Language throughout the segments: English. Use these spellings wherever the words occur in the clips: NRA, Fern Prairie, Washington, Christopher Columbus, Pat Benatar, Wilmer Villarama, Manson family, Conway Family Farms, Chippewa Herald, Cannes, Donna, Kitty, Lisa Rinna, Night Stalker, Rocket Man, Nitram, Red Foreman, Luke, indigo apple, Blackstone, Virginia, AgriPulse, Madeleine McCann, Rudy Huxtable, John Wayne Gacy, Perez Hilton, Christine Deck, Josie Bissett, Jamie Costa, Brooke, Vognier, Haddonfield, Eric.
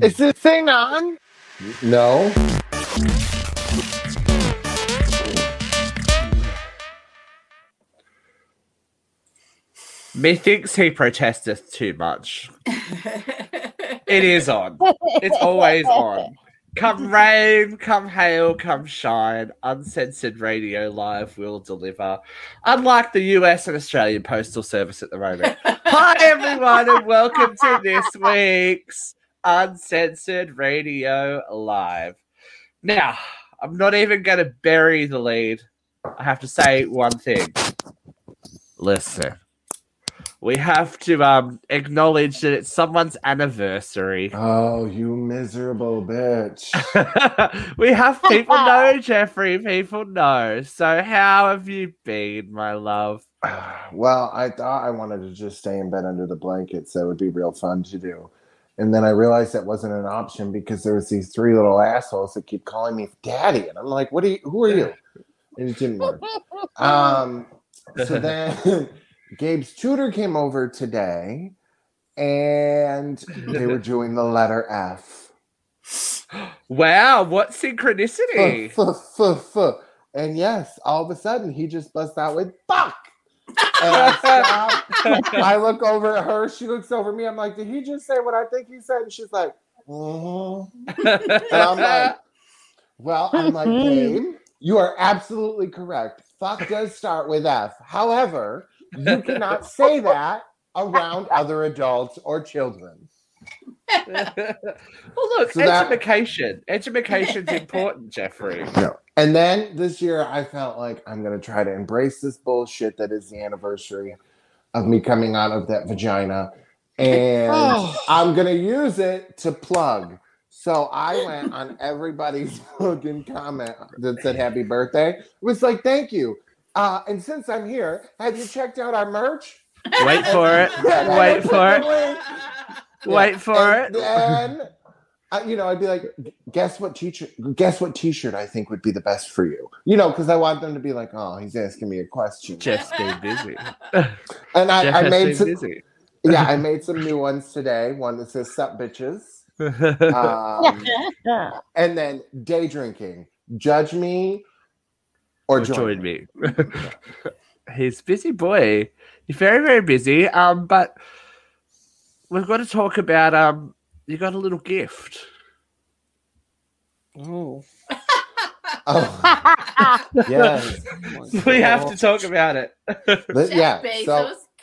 Is this thing on? No. Methinks he protesteth too much. It is on. It's always on. Come rain, come hail, come shine. Uncensored radio live will deliver. Unlike the US and Australian Postal Service at the moment. Hi, everyone, and welcome to this week's Uncensored Radio Live. Now, I'm not even going to bury the lead. I have to say one thing. Listen. We have to acknowledge that it's someone's anniversary. Oh, you miserable bitch. We have people know, Jeffrey. People know. So how have you been, my love? Well, I thought I wanted to just stay in bed under the blanket, so it would be real fun to do. And then I realized that wasn't an option because there was these three little assholes that keep calling me daddy. And I'm like, "What are you? Who are you?" And it didn't work. So then... Gabe's tutor came over today, and they were doing the letter F. Wow, what synchronicity. And yes, all of a sudden, he just busts out with, fuck! And I stop. I look over at her. She looks over at me. I'm like, did he just say what I think he said? And she's like, And I'm like, Gabe, you are absolutely correct. Fuck does start with F. However... you cannot say that around other adults or children. Well, look, so education. Education's important, Jeffrey. No. And then this year, I felt like I'm going to try to embrace this bullshit that is the anniversary of me coming out of that vagina. And I'm going to use it to plug. So I went on everybody's fucking comment that said happy birthday. It was like, thank you. And since I'm here, have you checked out our merch? Wait for it. Wait for it. Wait for it. Then, you know, I'd be like, guess what T-shirt I think would be the best for you. You know, because I want them to be like, oh, he's asking me a question. Jeff's been busy. And I made some. Busy. Yeah, I made some new ones today. One that says "Sup, bitches," and then day drinking. Judge me. Or join me. He's busy boy. He's very, very busy. But we've got to talk about you got a little gift. Oh. Yes. We have to talk about it. Jeff Bezos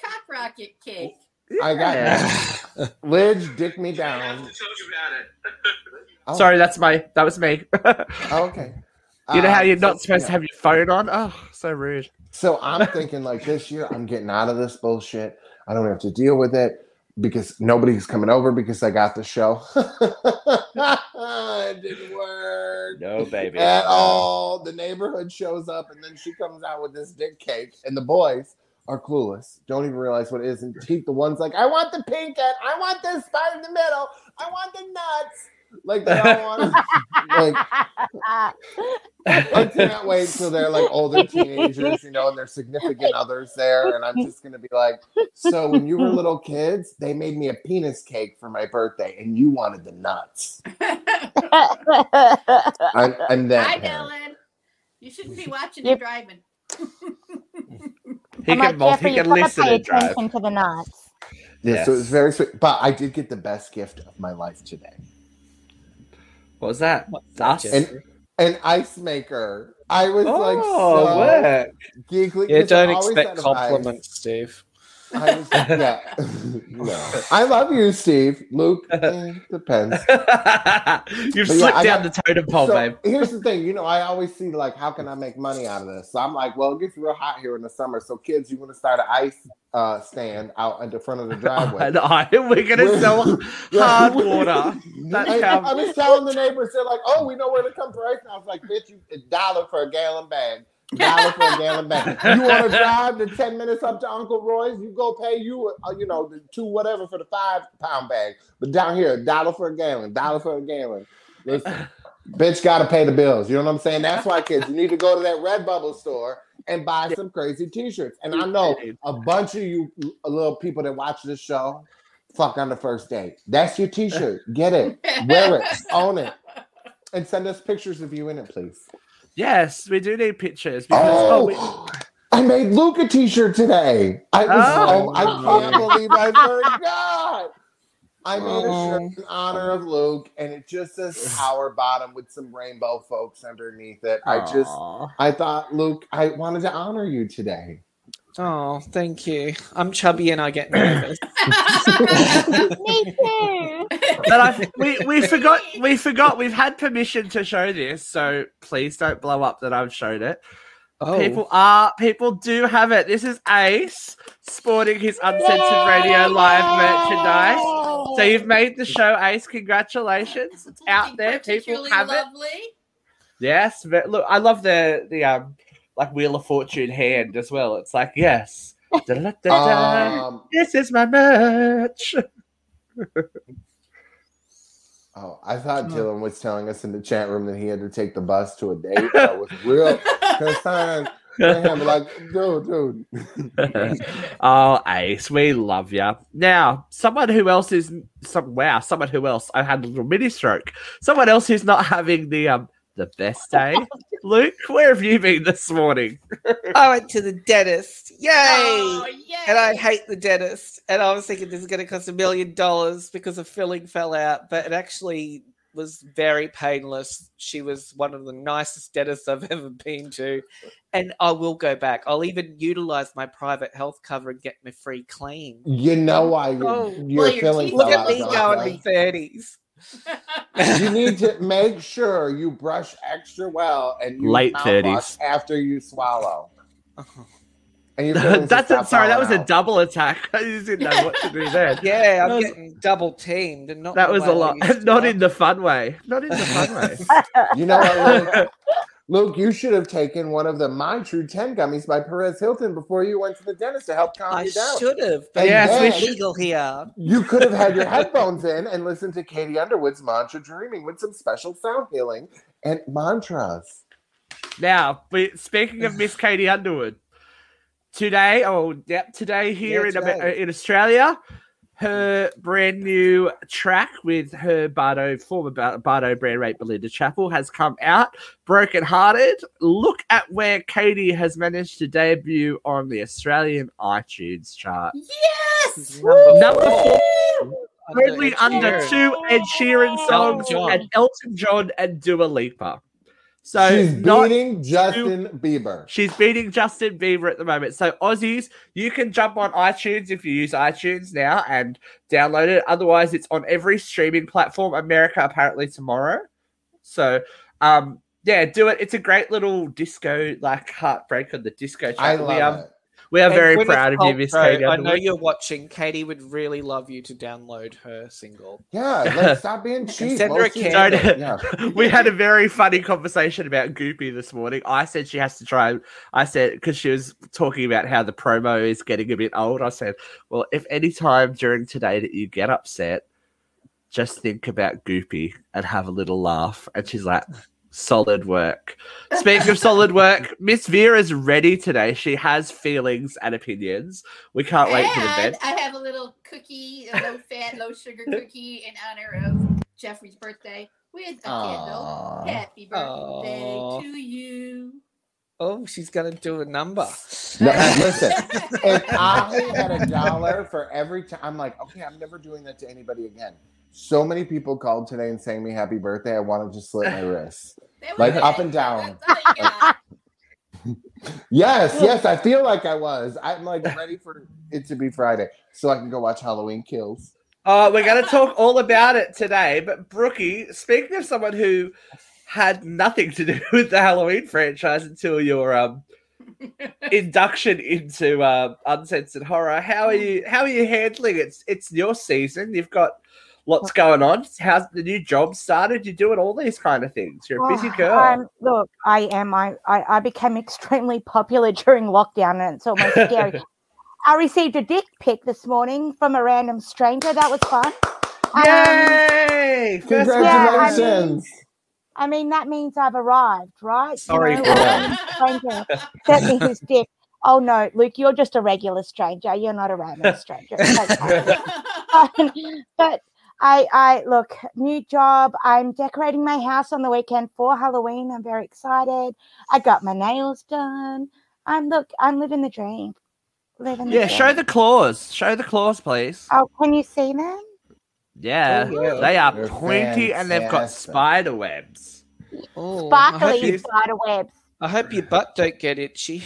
cock rocket cake. I got it. Lidge, dick me down. We have to talk about it. Sorry, that was me. Okay. You know how you're not supposed to have your phone on? Oh, so rude. So I'm thinking like this year, I'm getting out of this bullshit. I don't have to deal with it because nobody's coming over because I got the show. It didn't work. No, baby. At all. The neighborhood shows up and then she comes out with this dick cake and the boys are clueless. Don't even realize what it is. And the one's like, I want the pink end. I want this spot in the middle. I want the nuts. Like they all want I can't wait till they're like older teenagers, you know, and their significant others there, and I'm just gonna be like, so when you were little kids, they made me a penis cake for my birthday, and you wanted the nuts. I'm that. Hi, Dylan. You shouldn't be watching and driving. He can listen and drive. To the nuts. Yes. So it was very sweet, but I did get the best gift of my life today. What was that? An ice maker. I was geekly. Yeah, don't expect compliments, Steve. I was no. I love you, Steve. Luke, depends. You've slipped down the totem pole, babe. Here's the thing. You know, I always see, like, how can I make money out of this? So I'm like, well, it gets real hot here in the summer. So, kids, you want to start an ice stand out at the front of the driveway. We're going to sell hard water. I was telling the neighbors, they're like, oh, we know where to come for ice. And I was like, bitch, $1 for a gallon bag. $1 for a gallon bag. You want to drive the 10 minutes up to Uncle Roy's? You go pay the $2 for the 5-pound bag. But down here, $1 for a gallon, $1 for a gallon. Listen, bitch got to pay the bills. You know what I'm saying? That's why, kids, you need to go to that Redbubble store and buy some crazy T-shirts. And I know a bunch of you little people that watch this show fuck on the first date. That's your t-shirt. Get it. Wear it. Own it. And send us pictures of you in it, please. Yes, we do need pictures. Because, I made Luke a t-shirt today. I can't believe I forgot. I made a shirt in honor of Luke, and it just says Power Bottom with some rainbow folks underneath it. I thought, Luke, I wanted to honor you today. Oh, thank you. I'm chubby and I get nervous. Me too. But we forgot we've had permission to show this, so please don't blow up that I've shown it. Oh. People do have it. This is Ace sporting his Uncensored Radio Live merchandise. So you've made the show, Ace. Congratulations. It's out there. People have it. Yes, but look, I love the like Wheel of Fortune hand as well. It's like, yes. This is my merch. Oh, I thought Dylan was telling us in the chat room that he had to take the bus to a date. I was real concerned. I'm like, dude. Oh, Ace, we love you. Now, someone who else. I had a little mini stroke. Someone else who's not having the best day. Luke, where have you been this morning? I went to the dentist. Yay! Oh, yay! And I hate the dentist. And I was thinking this is going to cost $1 million because a filling fell out, but it actually was very painless. She was one of the nicest dentists I've ever been to. And I will go back. I'll even utilize my private health cover and get my free clean. You know why your filling fell out. Look at me going in 30s. You need to make sure you brush extra well and you late 30s after you swallow. And that was a double attack. I just didn't know what to do there. Yeah, I'm getting double teamed, and that was a lot. Not in the fun way. Not in the fun way. You know what, Luke, you should have taken one of the My True 10 gummies by Perez Hilton before you went to the dentist to help calm you down. I should have, but it's illegal here. You could have had your headphones in and listened to Katie Underwood's Mantra Dreaming with some special sound healing and mantras. Now, speaking of Miss Katie Underwood, today in Australia, her brand new track with her Bardo brand mate Belinda Chappell has come out. Brokenhearted. Look at where Katie has managed to debut on the Australian iTunes chart. Yes, number 4. Only under 2 Ed Sheeran songs and Elton John and Dua Lipa. So she's beating Justin Bieber. She's beating Justin Bieber at the moment. So Aussies, you can jump on iTunes if you use iTunes now and download it. Otherwise, it's on every streaming platform. America apparently tomorrow. So do it. It's a great little disco, like heartbreak on the disco channel. I love it. We are very proud of you, Miss Katie. I know you're watching. Katie would really love you to download her single. Yeah, like, stop being cheap. Send her a candle. Yeah. We had a very funny conversation about Goopy this morning. I said she has to try. I said, because she was talking about how the promo is getting a bit old. I said, well, if any time during today that you get upset, just think about Goopy and have a little laugh. And she's like... Solid work. Speaking of solid work, Miss Vera's ready today. She has feelings and opinions. We can't wait for the event. I have a little cookie, a low-fat, low-sugar cookie in honor of Jeffrey's birthday with a candle. Happy birthday to you. Oh, she's going to do a number. No, listen, if I had $1 for every time, I'm like, okay, I'm never doing that to anybody again. So many people called today and sang me happy birthday. I want to just slit my wrists. Like up and down. Yes, I feel like I was. I'm like ready for it to be Friday so I can go watch Halloween Kills. We're going to talk all about it today. But Brookie, speaking of someone who had nothing to do with the Halloween franchise until your induction into Uncensored Horror, how are you handling it? It's your season. You've got... lots going on. How's the new job started? You're doing all these kind of things. You're a busy girl. Look, I am. I became extremely popular during lockdown, and it's almost scary. I received a dick pic this morning from a random stranger. That was fun. Yay! Congratulations. Yeah, I mean, that means I've arrived, right? Sorry for that. Stranger sent me his dick. Oh, no, Luke, you're just a regular stranger. You're not a random stranger. But I look, new job. I'm decorating my house on the weekend for Halloween. I'm very excited. I got my nails done. I'm living the dream. Living the dream. Show the claws. Show the claws, please. Oh, can you see them? Yeah, ooh, they are pointy and they've got spider webs. Ooh, sparkly spider webs. I hope your butt don't get itchy.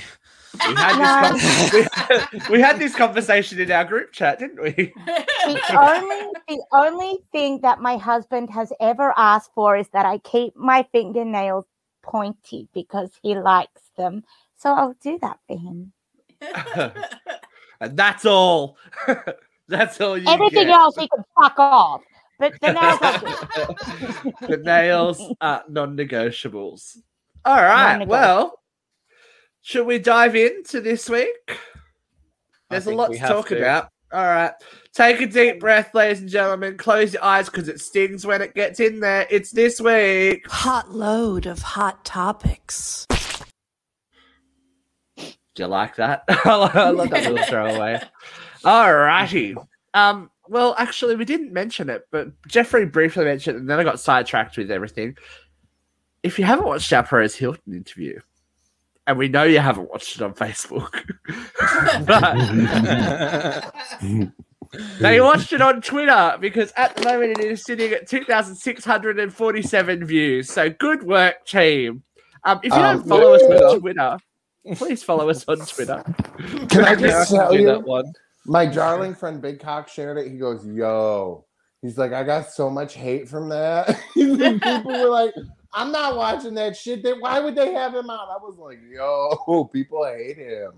We had, this conversation in our group chat, didn't we? The only thing that my husband has ever asked for is that I keep my fingernails pointy because he likes them. So I'll do that for him. And that's all. That's all you get. Everything else he can fuck off. But the nails, the nails are non-negotiables. All right, well, should we dive into this week? There's a lot to talk about. All right. Take a deep breath, ladies and gentlemen. Close your eyes because it stings when it gets in there. It's this week. Hot load of hot topics. Do you like that? I love that little throwaway. All righty. Well, actually, we didn't mention it, but Jeffrey briefly mentioned it, and then I got sidetracked with everything. If you haven't watched our Perez Hilton interview, and we know you haven't watched it on Facebook, but they watched it on Twitter because at the moment it is sitting at 2,647 views. So good work, team. If you don't follow us on Twitter, please follow us on Twitter. Can I just tell you that one? My darling friend Big Cock shared it. He goes, yo. He's like, I got so much hate from that. People were like, I'm not watching that shit. Why would they have him on? I was like, yo, people hate him.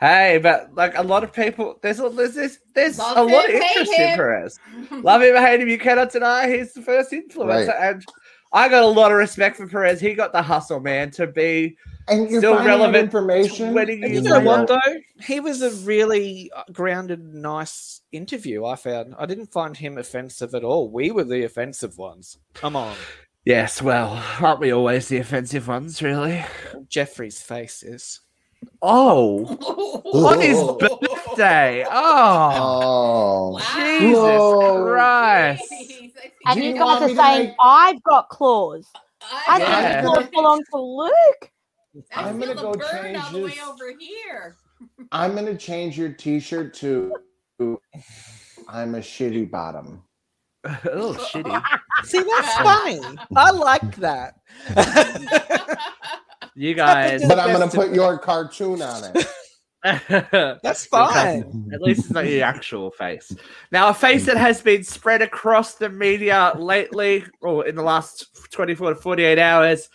Hey, but like a lot of people, there's a lot of interest in Perez. Love him or hate him, you cannot deny he's the first influencer. Right. And I got a lot of respect for Perez. He got the hustle, man, to be still relevant information. You know what, though? He was a really grounded, nice interview, I found. I didn't find him offensive at all. We were the offensive ones. Come on. Yes, well, aren't we always the offensive ones, really? Jeffrey's face is. Oh, on his birthday. Oh, Jesus Christ. And you guys are saying, I've got claws. I've got claws belong to Luke. I'm going to go change all the way over here. I'm going to change your T-shirt to I'm a shitty bottom. Oh, shitty. See, that's funny. I like that. You guys. But I'm going to put your cartoon on it. That's fine. At least it's not your actual face. Now, a face that has been spread across the media lately, or in the last 24 to 48 hours.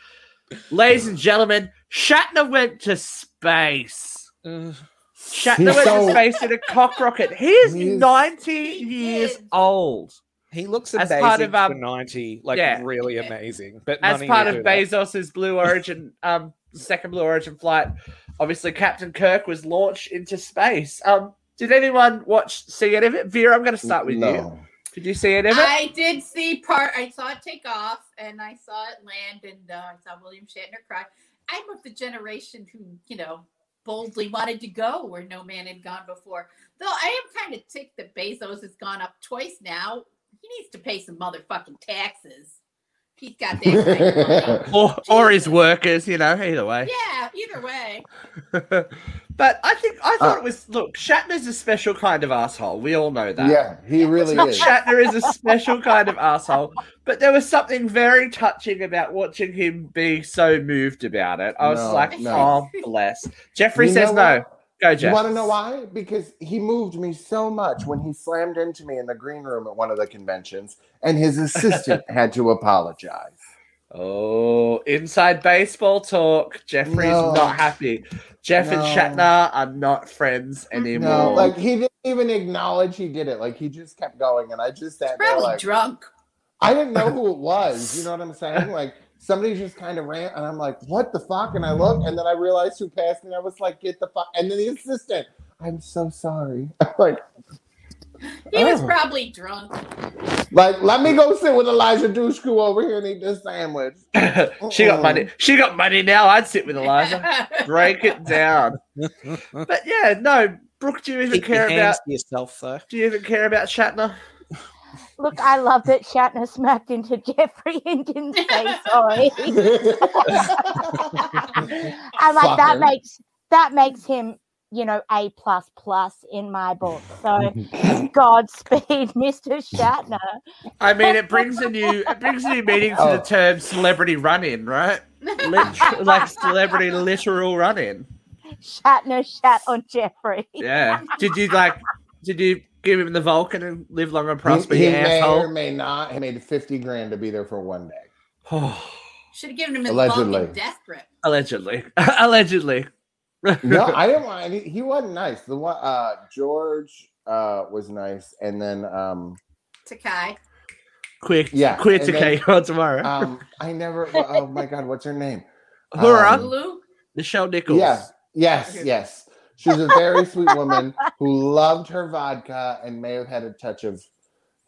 Ladies and gentlemen, Shatner went to space. Shatner went to space in a cock rocket. He is 90 years old. He looks amazing as part of, for 90, like really amazing. But as part of Bezos' Blue Origin, second Blue Origin flight, obviously Captain Kirk was launched into space. Did anyone see any of it? Vera, I'm going to start with you. Did you see any of it? I did see part. I saw it take off, and I saw it land, and I saw William Shatner cry. I'm of the generation who, boldly wanted to go where no man had gone before. Though I am kind of ticked that Bezos has gone up twice now. He needs to pay some motherfucking taxes. He's got that. or his workers, either way. Yeah, either way. But I thought it was, look, Shatner's a special kind of asshole. We all know that. Yeah, he really is. Shatner is a special kind of asshole. But there was something very touching about watching him be so moved about it. I was oh, bless. Jeffrey says no. Go, Jeff. You want to know why? Because he moved me so much when he slammed into me in the green room at one of the conventions, and his assistant had to apologize. Oh, inside baseball talk. Jeffrey's not happy. Jeff and Shatner are not friends anymore. No, like he didn't even acknowledge he did it. Like he just kept going, and I just sat there like drunk. I didn't know who it was. You know what I'm saying? Like. Somebody just kind of ran, and I'm like, what the fuck? And I look, and then I realized who passed me, and I was like, get the fuck. And then the assistant, I'm so sorry. I'm like, he was probably drunk. Like, let me go sit with Elijah Dushku over here and eat this sandwich. She got money. She got money now. I'd sit with Elijah. Break it down. But, Brooke, do you even care about yourself, though? Do you even care about Shatner? Look, I love that Shatner smacked into Jeffrey and didn't say sorry. I'm like, that makes him, you know, A++ in my book. So Godspeed, Mr. Shatner. I mean, it brings a new meaning to the term celebrity run-in, right? Like celebrity literal run-in. Shatner shat on Jeffrey. Yeah. Did you give him the Vulcan and live long and prosper? He may or may not. He made $50,000 to be there for one day. Oh. Should have given him the Vulcan death grip. Allegedly. No, I didn't want. He wasn't nice. The one George was nice, and then Takai. Queer Takai on tomorrow. I never. Oh my God, what's her name? Hulu. Michelle Nichols. Yes. She was a very sweet woman who loved her vodka and may have had a touch of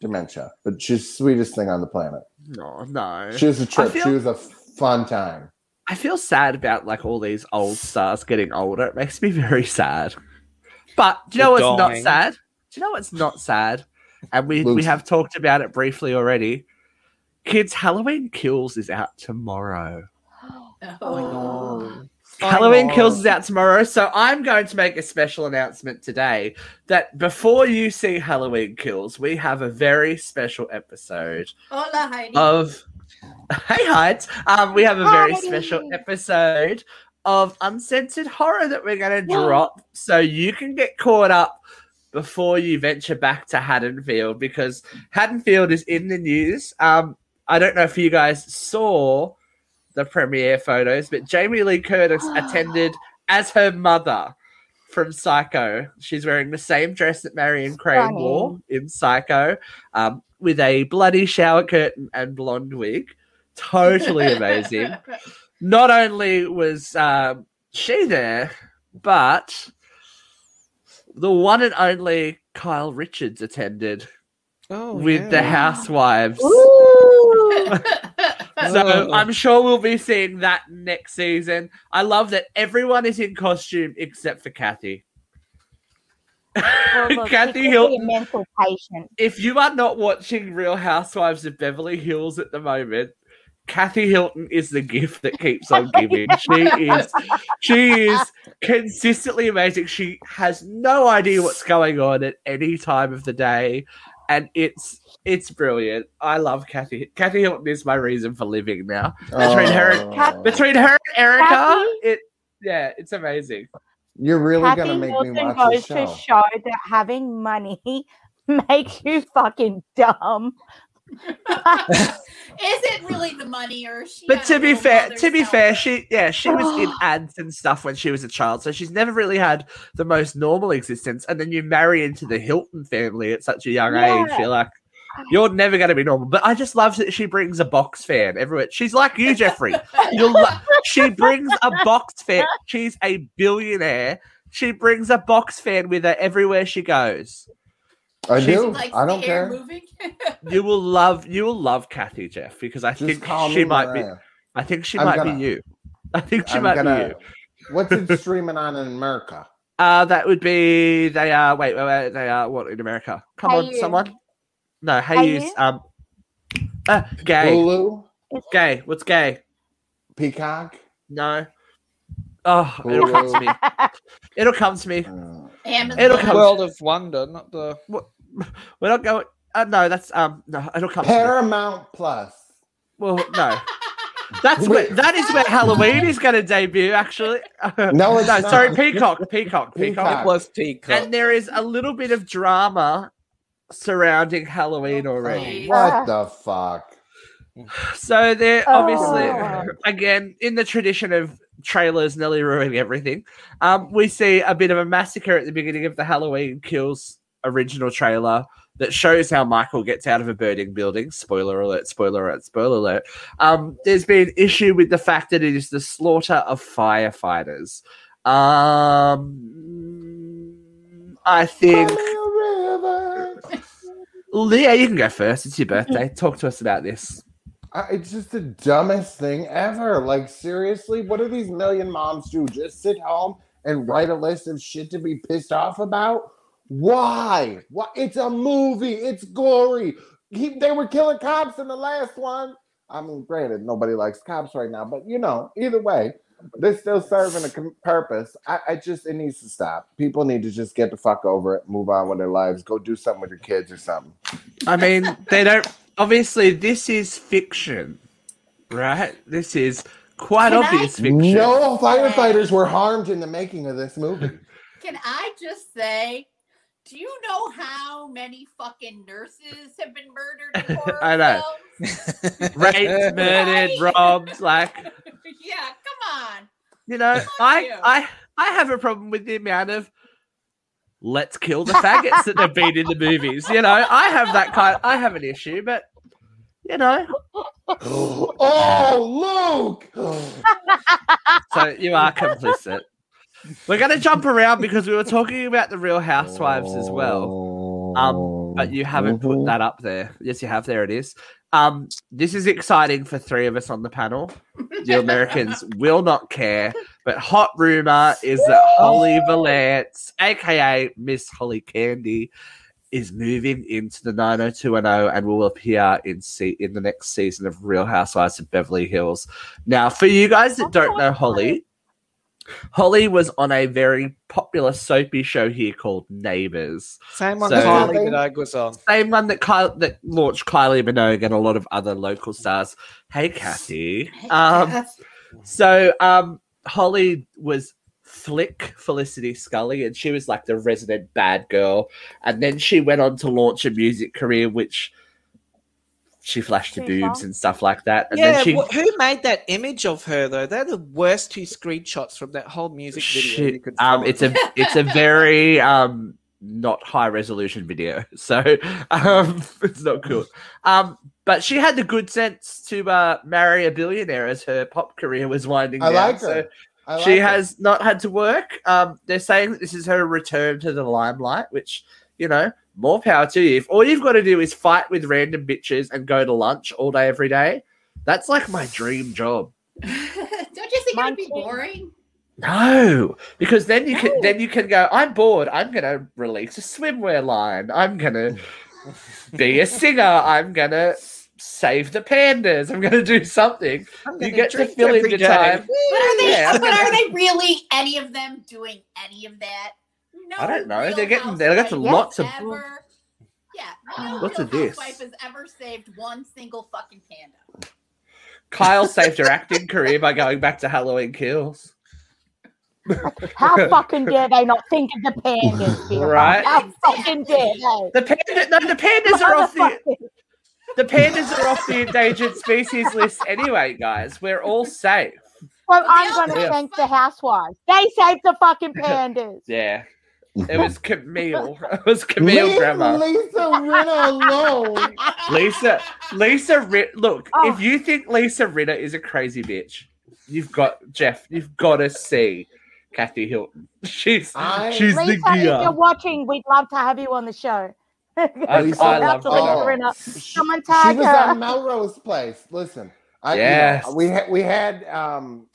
dementia, but she's the sweetest thing on the planet. No. She was a trip. She was a fun time. I feel sad about like all these old stars getting older. It makes me very sad. But do you know what's not sad? Do you know what's not sad? And we have talked about it briefly already. Kids, Halloween Kills is out tomorrow. Oh my God. Halloween Kills is out tomorrow, so I'm going to make a special announcement today that before you see Halloween Kills, we have a very special episode special episode of Uncensored Horror that we're going to drop, so you can get caught up before you venture back to Haddonfield, because Haddonfield is in the news. I don't know if you guys saw the premiere photos, but Jamie Lee Curtis attended as her mother from Psycho. She's wearing the same dress that Marion Crane wore in Psycho, with a bloody shower curtain and blonde wig. Totally amazing. Not only was she there, but the one and only Kyle Richards attended with the Housewives. So I'm sure we'll be seeing that next season. I love that everyone is in costume except for Kathy. Well, look, Kathy Hilton. Mental patient. If you are not watching Real Housewives of Beverly Hills at the moment, Kathy Hilton is the gift that keeps on giving. She is consistently amazing. She has no idea what's going on at any time of the day. And it's brilliant. I love Kathy. Kathy Hilton is my reason for living now. Between her and Erica, Kathy, it's amazing. You're really Kathy gonna make Hilton me watch goes the show. To show that having money makes you fucking dumb. Is it really the money, or is she? But to be fair, she was in ads and stuff when she was a child, so she's never really had the most normal existence. And then you marry into the Hilton family at such a young age, you're like, you're never going to be normal. But I just love that she brings a box fan everywhere. She's like you, Jeffrey. She brings a box fan. She's a billionaire. She brings a box fan with her everywhere she goes. I don't care. You will love Kathy, Jeff, because I think she might be you. What's it streaming on in America? That would be what in America? Come on, someone. No, hey, gay. Hulu? Gay. What's gay? Peacock? No. Oh, Hulu. It'll come to me. It'll come to me. It'll come. World of Wonder, not the. We're not going. No, that's no. It'll come. Paramount Plus. Well, no. That is where Halloween is going to debut. Actually, no, it's not. Sorry, Peacock. It was Peacock. And there is a little bit of drama surrounding Halloween already. What the fuck? So they're obviously again in the tradition of trailers nearly ruining everything. We see a bit of a massacre at the beginning of the Halloween Kills original trailer that shows how Michael gets out of a burning building. Spoiler alert, spoiler alert, spoiler alert. There's been an issue with the fact that it is the slaughter of firefighters. I think... Leah, you can go first. It's your birthday. Talk to us about this. It's just the dumbest thing ever. Like, seriously, what do these million moms do? Just sit home and write a list of shit to be pissed off about? Why? Why? It's a movie. It's gory. They were killing cops in the last one. I mean, granted, nobody likes cops right now, but, you know, either way, they're still serving a purpose. It needs to stop. People need to just get the fuck over it, move on with their lives, go do something with your kids or something. I mean, they don't, obviously, this is fiction, right? This is quite obvious fiction. No firefighters were harmed in the making of this movie. Can I just say, do you know how many fucking nurses have been murdered in horror I know. Films? Raped, murdered, robbed, like. Yeah, come on. You know, I have a problem with the amount of let's kill the faggots that have been in the movies. You know, I have an issue, but, you know. Oh, Luke! So you are complicit. We're going to jump around because we were talking about the Real Housewives as well. But you haven't put that up there. Yes, you have. There it is. This is exciting for three of us on the panel. The Americans will not care. But hot rumor is that Holly Valance, a.k.a. Miss Holly Candy, is moving into the 90210 and will appear in the next season of Real Housewives of Beverly Hills. Now, for you guys that don't know Holly... Holly was on a very popular soapy show here called Neighbours. Same one that Kylie Minogue was on. Same one that launched Kylie Minogue and a lot of other local stars. Hey, Kathy. Hey, Holly was Flick Felicity Scully, and she was like the resident bad girl. And then she went on to launch a music career, which... She flashed her boobs and stuff like that. And then who made that image of her, though? They're the worst two screenshots from that whole music video. You could it's a very not high-resolution video. So it's not cool. But she had the good sense to marry a billionaire as her pop career was winding down. I like her. So she has not had to work. They're saying that this is her return to the limelight, which, you know, more power to you. If all you've got to do is fight with random bitches and go to lunch all day, every day, that's like my dream job. Don't you think it would be boring? No, because then you can go, I'm bored. I'm going to release a swimwear line. I'm going to be a singer. I'm going to save the pandas. I'm going to do something. You get to fill in your time. But are they really any of them doing any of that? No, I don't know. They got lots of. Yeah. What's this? Wife has ever saved one single fucking panda. Kyle saved her acting career by going back to Halloween Kills. How fucking dare they not think of the pandas? Here? Right? How fucking dare they? The pandas are off the. The pandas are off the endangered species list anyway, guys. We're all safe. Well, I'm going to thank the housewives. They saved the fucking pandas. Yeah. It was Camille. It was Camille. Leave Grandma. Lisa Rinna alone. Look, if you think Lisa Rinna is a crazy bitch, you've got to see Kathy Hilton. She's Lisa, the gear. If you're watching, we'd love to have you on the show. I love Rinna. Someone tag her. She was on Melrose Place. Listen. Yes. You know, we had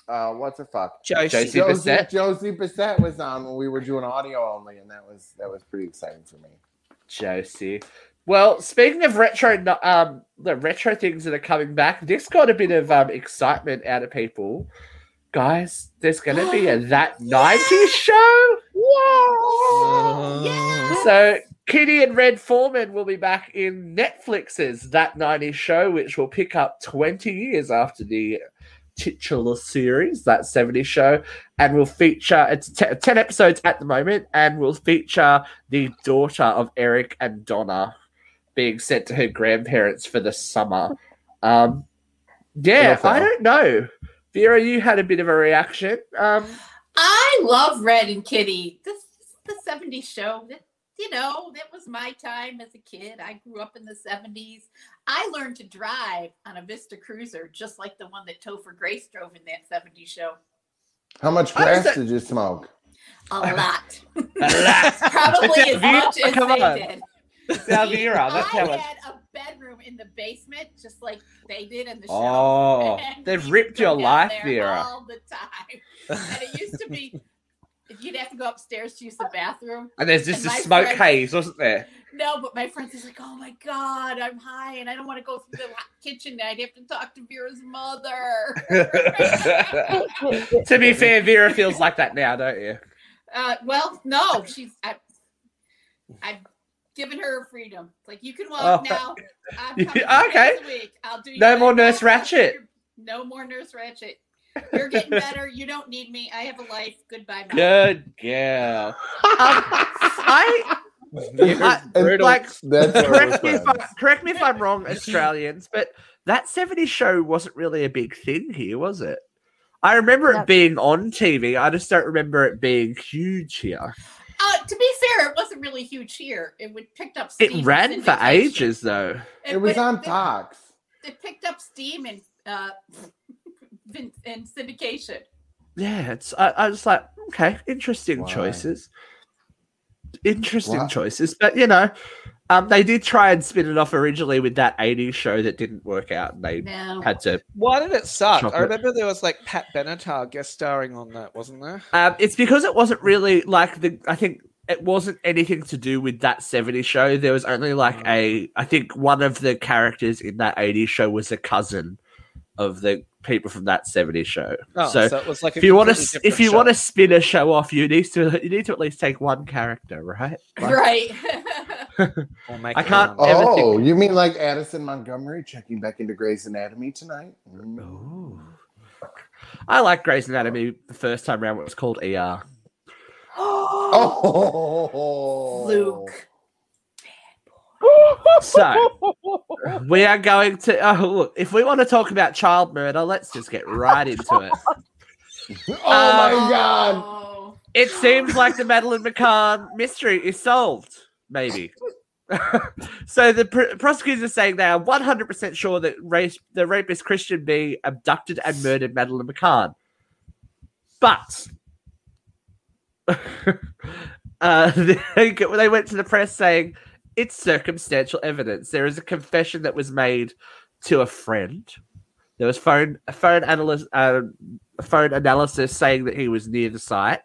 what's her fuck? Josie Bissett was on when we were doing audio only, and that was pretty exciting for me. Josie. Well, speaking of the retro things that are coming back, this got a bit of excitement out of people. Guys, there's going to be a That '90s Show. Yeah. Yeah. So Kitty and Red Foreman will be back in Netflix's That '90s Show, which will pick up 20 years after the titular series, That '70s Show, and will feature, it's 10 episodes at the moment, and will feature the daughter of Eric and Donna being sent to her grandparents for the summer. I don't know. Vera, you had a bit of a reaction. I love Red and Kitty. This is the '70s Show. You know, that was my time as a kid. I grew up in the 70s. I learned to drive on a Vista Cruiser, just like the one that Topher Grace drove in That '70s Show. How much grass did you smoke? A lot. A lot. Probably as much as they did. I had a bedroom in the basement, just like they did in the show. Oh, they've ripped your life, Vera. All the time. And it used to be... you'd have to go upstairs to use the bathroom. And there's just a smoke haze, wasn't there? No, but my friend was like, oh, my God, I'm high, and I don't want to go through the kitchen now. I'd have to talk to Vera's mother. To be fair, Vera feels like that now, don't you? Well, no. I've given her freedom. Like, you can walk now. I'm coming next week. I'll do no more Nurse Ratched. No more Nurse Ratched. You're getting better. You don't need me. I have a life. Goodbye, Mom. Good girl. Correct me if I'm wrong, Australians, but That '70s Show wasn't really a big thing here, was it? I remember it being on TV. I just don't remember it being huge here. To be fair, it wasn't really huge here. It picked up steam. It ran for ages, though. It was on Fox. It picked up steam and syndication. Yeah, I was like, okay, interesting choices. Interesting choices. But, you know, they did try and spin it off originally with That '80s Show that didn't work out. And they had to. Why did it suck? I remember there was like Pat Benatar guest starring on that, wasn't there? It's because it wasn't really like I think it wasn't anything to do with That '70s Show. There was only like I think one of the characters in That '80s Show was a cousin of the people from That '70s Show. Oh, so it was like if you want to spin a show off, you need to at least take one character, right? Right. I can't. You mean like Addison Montgomery checking back into Grey's Anatomy tonight? Ooh. I like Grey's Anatomy the first time around. It was called ER. Oh, Luke. So we are going to look, if we want to talk about child murder, let's just get right into it. My God, it seems like the Madeleine McCann mystery is solved, maybe. So the prosecutors are saying they are 100% sure that the rapist Christian B abducted and murdered Madeleine McCann, but they went to the press saying it's circumstantial evidence. There is a confession that was made to a friend. There was phone analysis saying that he was near the site.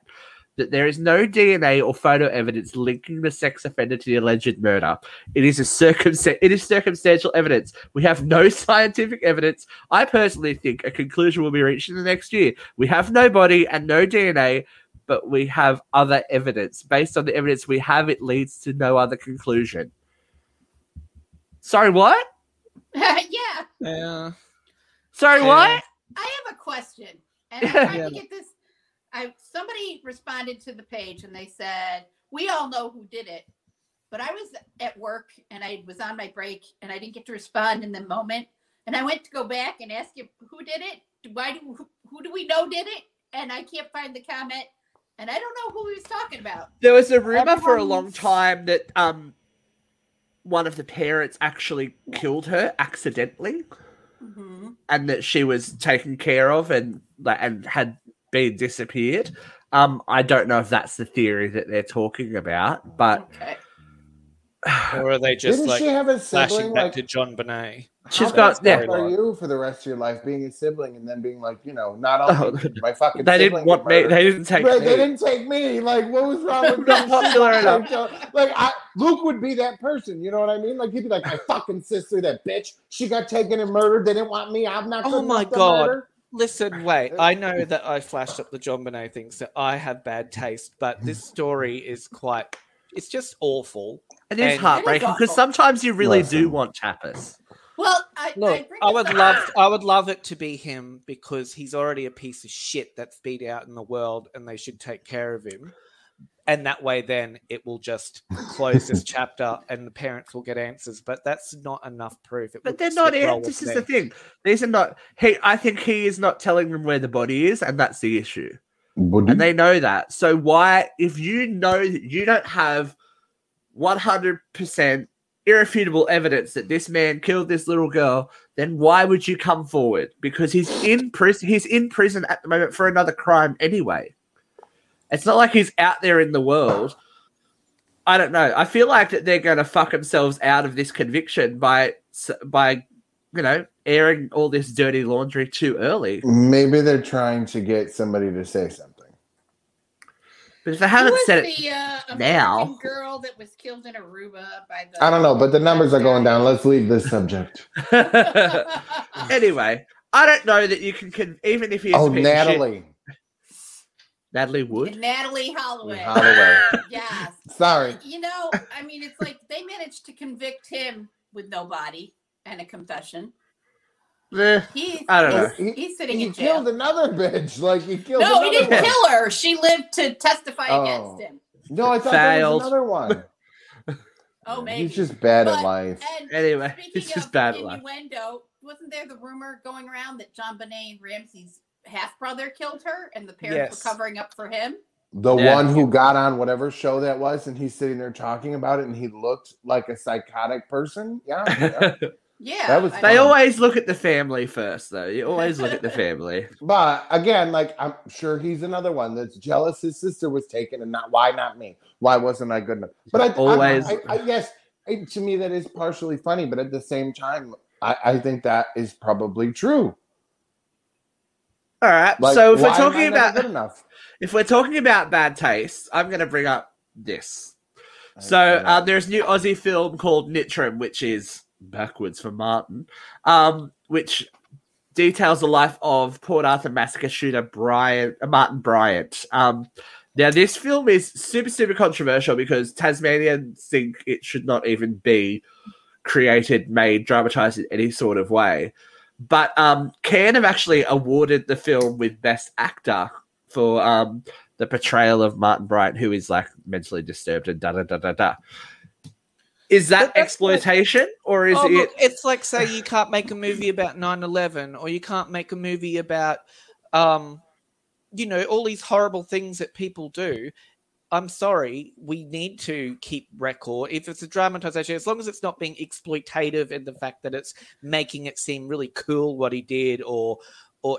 That there is no DNA or photo evidence linking the sex offender to the alleged murder. It is circumstantial evidence. We have no scientific evidence. I personally think a conclusion will be reached in the next year. We have no body and no DNA. But we have other evidence. Based on the evidence we have, it leads to no other conclusion. Sorry, what? Yeah. Sorry, what? I have a question. And I'm trying to get this. Somebody responded to the page and they said, we all know who did it. But I was at work and I was on my break and I didn't get to respond in the moment. And I went to go back and ask him, who did it? Who do we know did it? And I can't find the comment. And I don't know who he was talking about. There was a rumor for a long time that one of the parents actually killed her accidentally, and that she was taken care of and had been disappeared. I don't know if that's the theory that they're talking about, but or are they just like flashing back to JonBenet? She's got that. Are you for the rest of your life being a sibling and then being like, you know, not only my fucking they didn't want me, they didn't take me. They didn't take me. Like, what was wrong with me? Popular enough. Like, Luke would be that person. You know what I mean? Like, he'd be like, my fucking sister, that bitch. She got taken and murdered. They didn't want me. I'm not. Oh my God. Murder. Listen, wait. I know that I flashed up the JonBenet thing, so I have bad taste. But this story is it's just awful. It is heartbreaking because sometimes you really do want tapas. Well, I would love it to be him because he's already a piece of shit that's beat out in the world, and they should take care of him. And that way, then it will just close this chapter, and the parents will get answers. But that's not enough proof. But they're not. This is the thing. These are not. I think he is not telling them where the body is, and that's the issue. Body? And they know that. So why, if you know that you don't have 100%. Irrefutable evidence that this man killed this little girl, then why would you come forward? Because he's in prison at the moment for another crime anyway. It's not like he's out there in the world. I don't know. I feel like that they're going to fuck themselves out of this conviction by you know, airing all this dirty laundry too early. Maybe they're trying to get somebody to say something. But if I haven't said it now, girl that was killed in Aruba by the. I don't know, but the numbers are going down. Let's leave this subject. Anyway, I don't know that you can even if you. Oh, Natalie. Natalie Wood? Natalie Holloway. Holloway. Yes. Sorry. You know, I mean, it's like they managed to convict him with no body and a confession. He's sitting in jail. He killed another bitch. Like, he killed another one. No, he didn't kill her. She lived to testify against him. No, I thought there was another one. Oh, maybe. He's just bad at life. Anyway, he's just bad at life. Wasn't there the rumor going around that JonBenet Ramsey's half-brother killed her and the parents were covering up for him? The one who got on whatever show that was, and he's sitting there talking about it, and he looked like a psychotic person. Yeah. That was they always look at the family first, though. You always look at the family. But again, like, I'm sure he's another one that's jealous his sister was taken, and why not me? Why wasn't I good enough? But yes, to me that is partially funny, but at the same time, I think that is probably true. All right, like, so if we're talking about bad taste, I'm going to bring up this. There's a new Aussie film called Nitram, which is backwards for Martin, which details the life of Port Arthur massacre shooter Martin Bryant. Now, this film is super, super controversial because Tasmanians think it should not even be created, made, dramatized in any sort of way. But Cannes have actually awarded the film with Best Actor for the portrayal of Martin Bryant, who is like mentally disturbed and da-da-da-da-da. Is that exploitation or is it... Look, it's like, say, you can't make a movie about 9/11 or you can't make a movie about, all these horrible things that people do. I'm sorry, we need to keep record. If it's a dramatization, as long as it's not being exploitative in the fact that it's making it seem really cool what he did or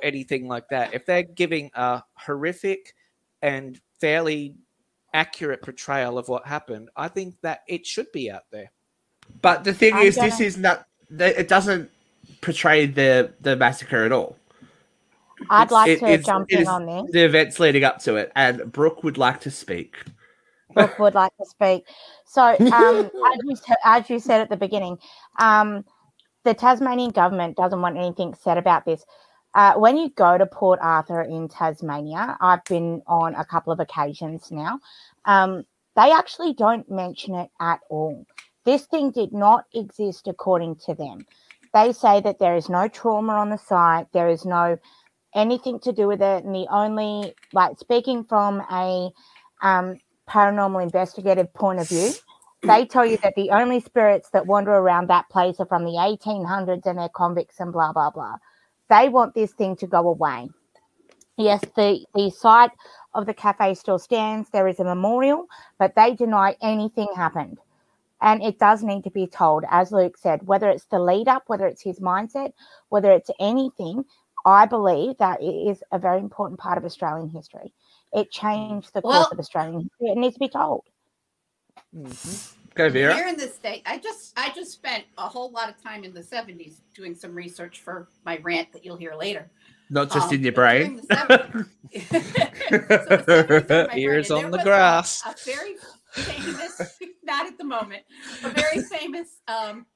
anything like that. If they're giving a horrific and fairly accurate portrayal of what happened, I think that it should be out there. But the thing is, this is not... It doesn't portray the massacre at all. I'd like to jump in on this. The events leading up to it, and Brooke would like to speak. Brooke would like to speak. So, as you said at the beginning, the Tasmanian government doesn't want anything said about this. When you go to Port Arthur in Tasmania, I've been on a couple of occasions now, they actually don't mention it at all. This thing did not exist according to them. They say that there is no trauma on the site, there is no... anything to do with it, and the only, like, speaking from a paranormal investigative point of view, they tell you that the only spirits that wander around that place are from the 1800s and they're convicts and blah, blah, blah. They want this thing to go away. Yes, the site of the cafe still stands. There is a memorial, but they deny anything happened. And it does need to be told, as Luke said, whether it's the lead up, whether it's his mindset, whether it's anything, I believe that it is a very important part of Australian history. It changed the course of Australian history. It needs to be told. Go Vera. Here in the state, I just spent a whole lot of time in the 70s doing some research for my rant that you'll hear later. Not just in your brain. Ears on the grass. A very famous, not at the moment, a very famous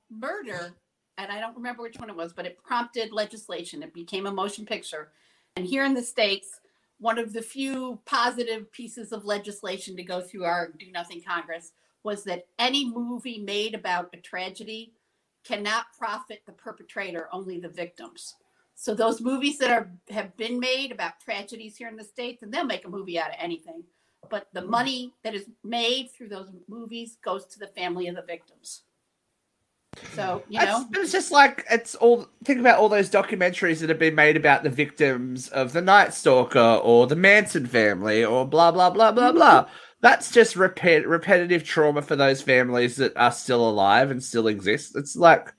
murder. And I don't remember which one it was, but it prompted legislation. It became a motion picture. And here in the States, one of the few positive pieces of legislation to go through our Do Nothing Congress was that any movie made about a tragedy cannot profit the perpetrator, only the victims. So those movies that have been made about tragedies here in the States, and they'll make a movie out of anything. But the money that is made through those movies goes to the family of the victims. So, you know, it's just like think about all those documentaries that have been made about the victims of the Night Stalker or the Manson family or blah, blah, blah, blah, blah. That's just repetitive trauma for those families that are still alive and still exist. It's like,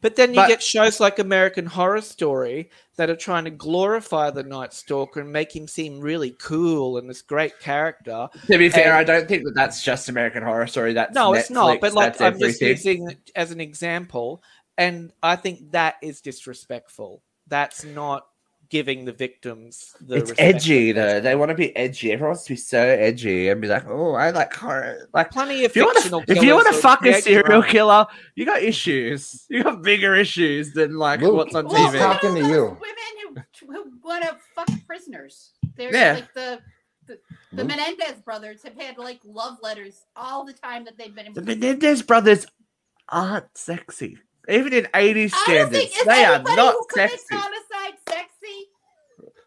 but then you get shows like American Horror Story that are trying to glorify the Night Stalker and make him seem really cool and this great character. To be fair, I don't think that's just American Horror Story. No, it's not. But like, I'm just using it as an example, and I think that is disrespectful. That's not giving the victims the it's respect. Edgy though. They want to be edgy. Everyone wants to be so edgy and be like, oh, I like horror. Like plenty of fictional killers. If you want to fuck a serial killer, you got issues. You got bigger issues than like what's on TV. Talking to you. Women who want to fuck prisoners. They're like the Menendez brothers have had like love letters all the time that they've been in. The Menendez brothers aren't sexy. Even in 80s standards, they are not sexy.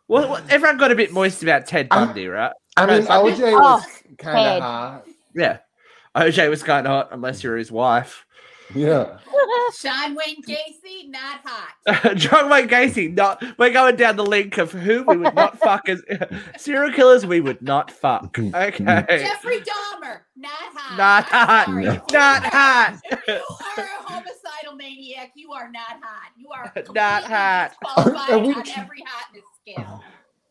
Well, everyone got a bit moist about Ted Bundy, right? I mean, OJ was kind of hot. Yeah. OJ was kind of hot, unless you're his wife. Yeah. John Wayne Gacy, not hot. John Wayne Gacy, not. We're going down the link of who we would not fuck as serial killers we would not fuck. Okay. Jeffrey Dahmer, not hot. Not hot. Not hot. If you are a homicidal maniac, you are not hot. You are not hot. Qualified on every hotness. Yeah.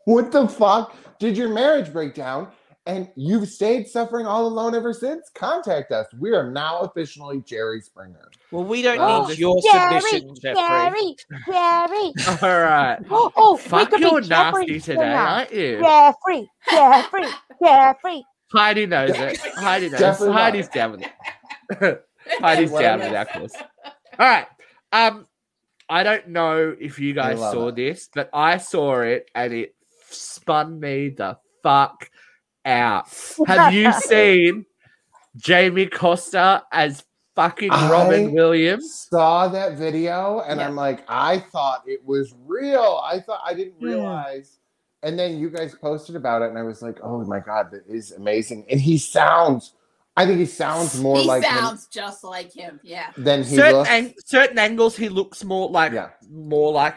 What the fuck? Did your marriage break down and you've stayed suffering all alone ever since? Contact us. We are now officially Jerry Springer. Well, we don't need your submission, Jeffrey. Jerry. All right. Oh, fuck, you're nasty today, aren't you? Jeffrey. Jeffrey. Jeffrey. Heidi knows it. Heidi knows it. Heidi's down with it. Heidi's down with that, of course. All right. I don't know if you guys saw this, but I saw it and it spun me the fuck out. Have you seen Jamie Costa as fucking Robin Williams? I saw that video and I'm like, I thought it was real. I didn't realize. And then you guys posted about it and I was like, oh my God, that is amazing. And he sounds... I think he sounds more like him. He sounds just like him, yeah. Then he looks. Certain angles, he looks more like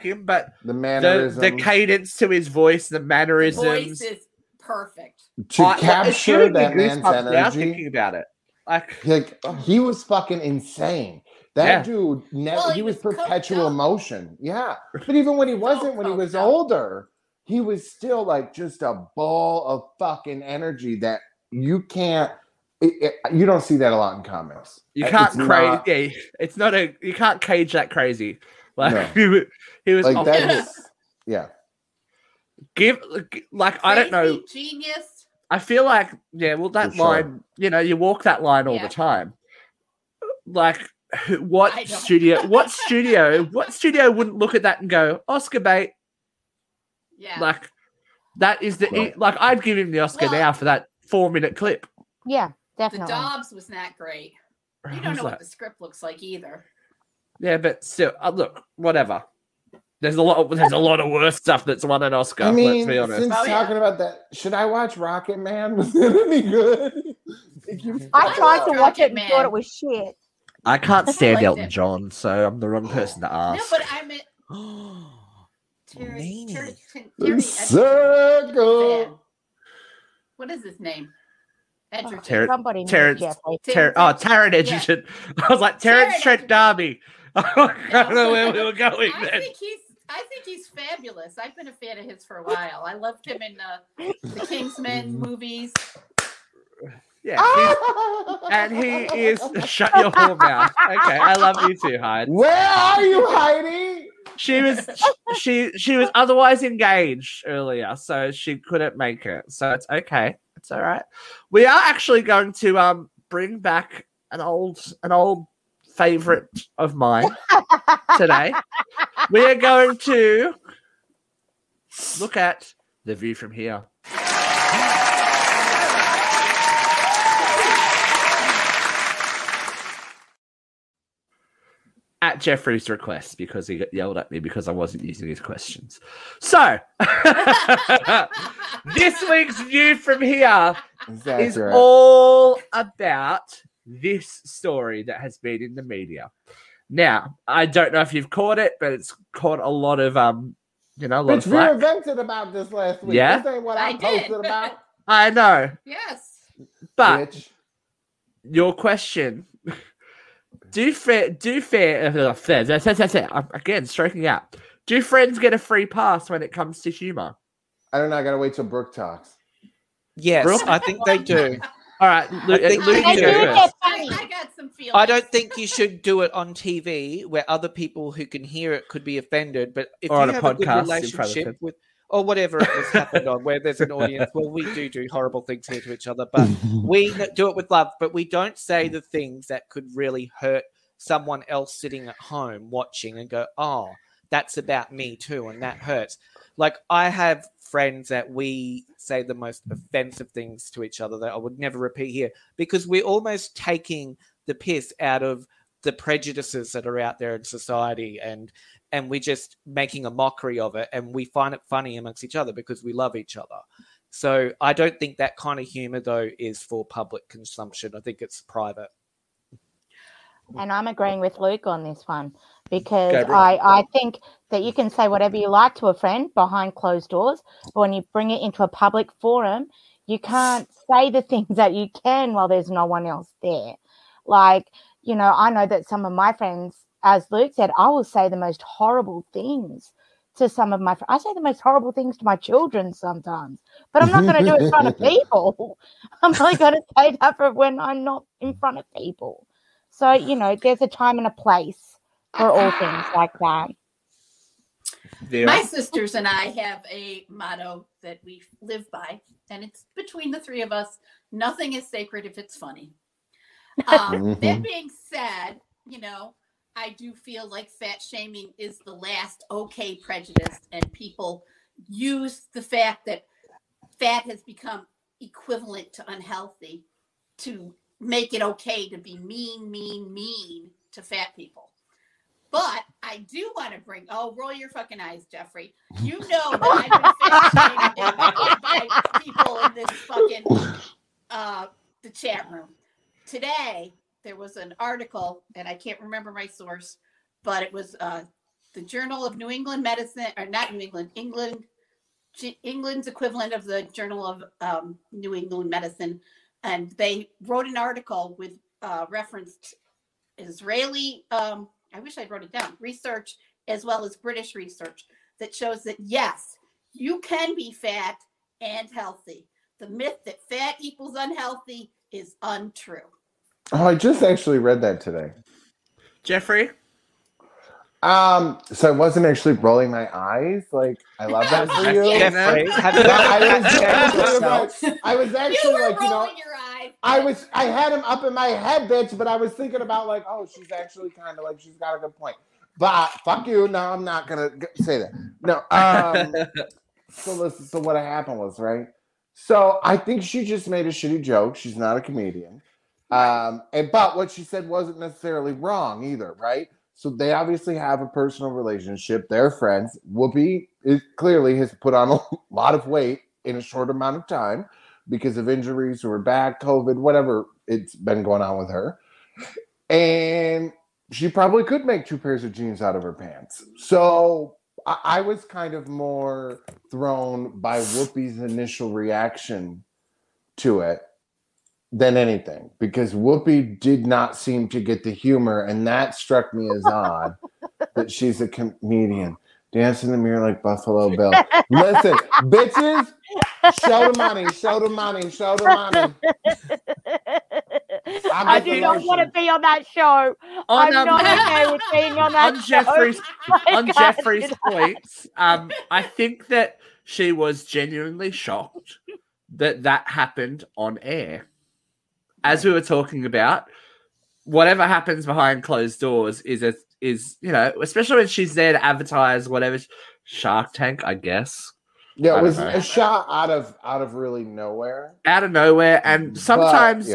him, but the mannerisms, the cadence to his voice, the mannerisms. His voice is perfect. To capture that man's energy. Now thinking about it. He was fucking insane. That dude, he was perpetual motion. Yeah. But even when he wasn't, when he was older, he was still like just a ball of fucking energy that you can't. You don't see that a lot in comics. You can't you can't cage that crazy. Like he was like that is, crazy I don't know. Genius. I feel like that line. You know, you walk that line all the time. Like what studio? What studio? What studio wouldn't look at that and go Oscar bait? Yeah, like that is the I'd give him the Oscar now for that 4-minute clip. Yeah. Definitely. The Dobbs was not great. You don't know what the script looks like either. Yeah, but still, look, whatever. There's a lot of worse stuff that's won an Oscar. I mean, let's be honest. Since talking about that, should I watch Rocket Man? Was it any good? I tried to watch it and thought it was shit. I can't stand Elton John, so I'm the wrong person to ask. No, but I meant Terry Circle. What is his name? Taryn Edgerton. I was like, Terrence Trent D'Arby. I don't know where we were going then. I think he's fabulous. I've been a fan of his for a while. I loved him in the Kingsman movies. Yeah. And he is... Shut your whole mouth. Okay, I love you too, Heidi. Where are you, Heidi? She was otherwise engaged earlier, so she couldn't make it. So it's okay. It's all right. We are actually going to bring back an old favorite of mine today. We are going to look at The View from Here. At Jeffrey's request, because he got yelled at me because I wasn't using his questions. So, this week's View from Here is all about this story that has been in the media. Now, I don't know if you've caught it, but it's caught a lot of, Which we invented about this last week. Yeah. This ain't what I posted about. I know. Yes. But your question... Do friends get a free pass when it comes to humor? I don't know. I gotta wait till Brooke talks. Yes, Brooke? I think they do. All right, Luke, I got some feelings. I don't think you should do it on TV where other people who can hear it could be offended. But if or you on have a podcast, good relationship with, or whatever it has happened on, where there's an audience, well, we do horrible things here to each other, but we do it with love. But we don't say the things that could really hurt someone else sitting at home watching and go, oh, that's about me too, and that hurts. Like, I have friends that we say the most offensive things to each other that I would never repeat here, because we're almost taking the piss out of the prejudices that are out there in society, and we're just making a mockery of it, and we find it funny amongst each other because we love each other. So I don't think that kind of humor, though, is for public consumption. I think it's private. And I'm agreeing with Luke on this one, because I think that you can say whatever you like to a friend behind closed doors, but when you bring it into a public forum, you can't say the things that you can while there's no one else there. Like, you know, I know that some of my friends, as Luke said, I will say the most horrible things to some of my friends. I say the most horrible things to my children sometimes, but I'm not going to do it in front of people. I'm only going to say that for when I'm not in front of people. So, you know, there's a time and a place for all things like that. Vera. My sisters and I have a motto that we live by, and it's between the three of us: nothing is sacred if it's funny. That being said, you know, I do feel like fat shaming is the last okay prejudice, and people use the fact that fat has become equivalent to unhealthy to make it okay to be mean to fat people. But I do want to bring, oh, roll your fucking eyes, Jeffrey. You know that I've been fat-shamed by people in this fucking the chat room. Today, there was an article, and I can't remember my source, but it was the Journal of New England Medicine, or not New England, England's equivalent of the Journal of New England Medicine. And they wrote an article with referenced Israeli, I wish I wrote it down, research, as well as British research, that shows that, yes, you can be fat and healthy. The myth that fat equals unhealthy is untrue. Oh, I just actually read that today. Jeffrey? So I wasn't actually rolling my eyes. Like, I love that for you. Jeffrey, I was actually you were like, you know, your eyes. I had him up in my head, bitch, but I was thinking about like, oh, she's actually kind of like, she's got a good point. But fuck you. No, I'm not going to say that. No. So what happened was, right? So I think she just made a shitty joke. She's not a comedian. But what she said wasn't necessarily wrong either, right? So they obviously have a personal relationship. They're friends. Whoopi is clearly has put on a lot of weight in a short amount of time because of injuries to her back, COVID, whatever it's been going on with her. And she probably could make two pairs of jeans out of her pants. So I was kind of more thrown by Whoopi's initial reaction to it than anything, because Whoopi did not seem to get the humor, and that struck me as odd that she's a comedian. Dance in the mirror like Buffalo Bill. Listen, bitches, show the money, show the money, show the money. I do not want to be on that show. I'm not okay with being on that show. On Jeffrey's points, I think that she was genuinely shocked that happened on air. As we were talking about, whatever happens behind closed doors is you know, especially when she's there to advertise whatever Shark Tank, I guess. Yeah, it was a shot out of really nowhere. Out of nowhere, and sometimes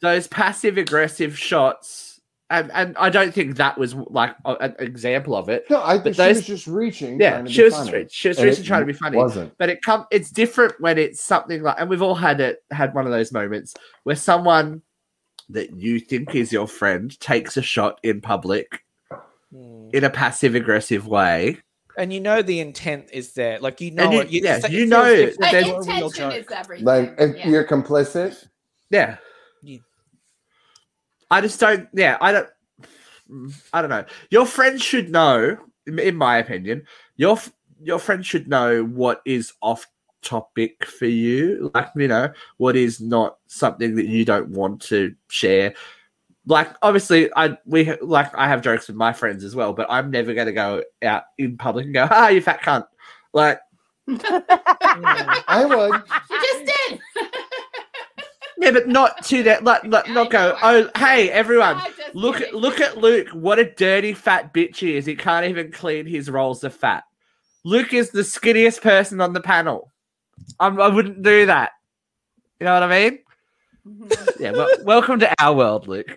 those passive aggressive shots, and I don't think that was like an example of it. No, I think she was just reaching. Yeah, she was reaching trying to be funny. Wasn't. But it's different when it's something like, and we've all had one of those moments where someone that you think is your friend takes a shot in public in a passive aggressive way, and you know the intent is there. Like intention is everything. Like if you're complicit. Yeah. Yeah. I don't know. Your friend should know, in my opinion, your friend should know what is off topic for you. Like, you know, what is not something that you don't want to share. Like, obviously, I have jokes with my friends as well, but I'm never going to go out in public and go, "Ah, you fat cunt!" Like, I would. You just did. Yeah, but not to that. Like not go. Oh, hey, everyone! Look at Luke. What a dirty fat bitch he is. He can't even clean his rolls of fat. Luke is the skinniest person on the panel. I wouldn't do that. You know what I mean? Yeah, well, welcome to our world, Luke.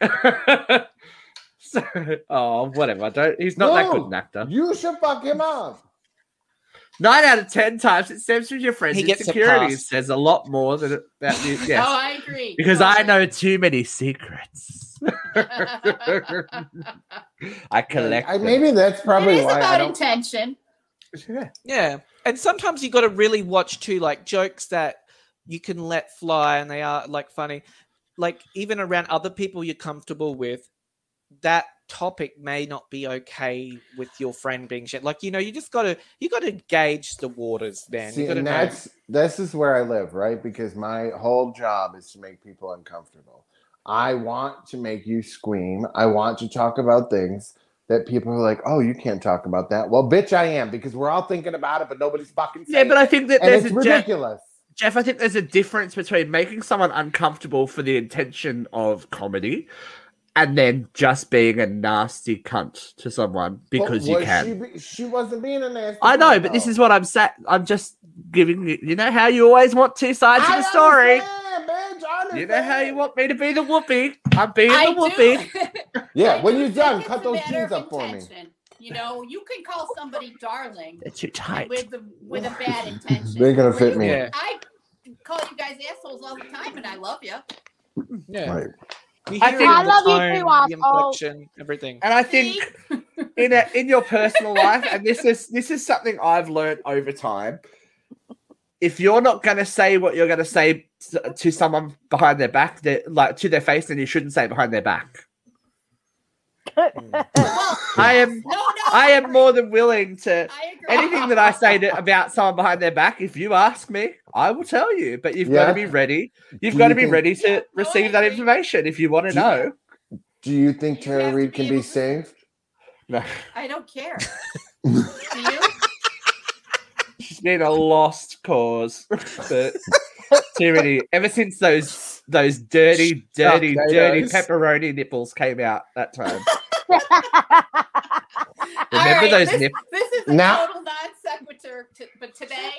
So, oh, whatever. He's not that good an actor. You should fuck him up. 9 out of 10 times it stems from your friend's insecurities. Says a lot more than about you. Yes. Oh, I agree. Because I know too many secrets. I collect. Maybe that's probably why. It is about intention. Yeah. Yeah, and sometimes you got to really watch too, like jokes that you can let fly and they are like funny, like even around other people you're comfortable with. That topic may not be okay with your friend being shit. Like, you know, you got to gauge the waters, man. See, and this is where I live, right? Because my whole job is to make people uncomfortable. I want to make you scream. I want to talk about things that people are like, oh, you can't talk about that. Well, bitch, I am, because we're all thinking about it, but nobody's fucking saying it. Yeah, but I think that it's ridiculous. Jeff, I think there's a difference between making someone uncomfortable for the intention of comedy and then just being a nasty cunt to someone because you can. She wasn't being a nasty cunt. I know, but this is what I'm saying. I'm just giving you, you know how you always want two sides of the story. You know how you want me to be the Whoopi? I'm being the Whoopi. Yeah, when you're done, cut those jeans up for me. You know, you can call somebody darling. It's too tight. With a bad intention. They're going to fit me. I call you guys assholes all the time, and I love you. Yeah. Right. I love you too, the inflection, everything. And I think in your personal life, and this is something I've learned over time, if you're not going to say what you're going to say to someone behind their back, like to their face, then you shouldn't say behind their back. I am more than willing to anything that I say about someone behind their back. If you ask me, I will tell you. But you've got to be ready. You've got to be ready to receive that information if you want to know. Do you think Tara Reid can be saved? No, I don't care. Do you? She's been a lost cause. But too many. Ever since those dirty pepperoni nipples came out that time. Remember right, those nipples? This is a total non sequitur. But today,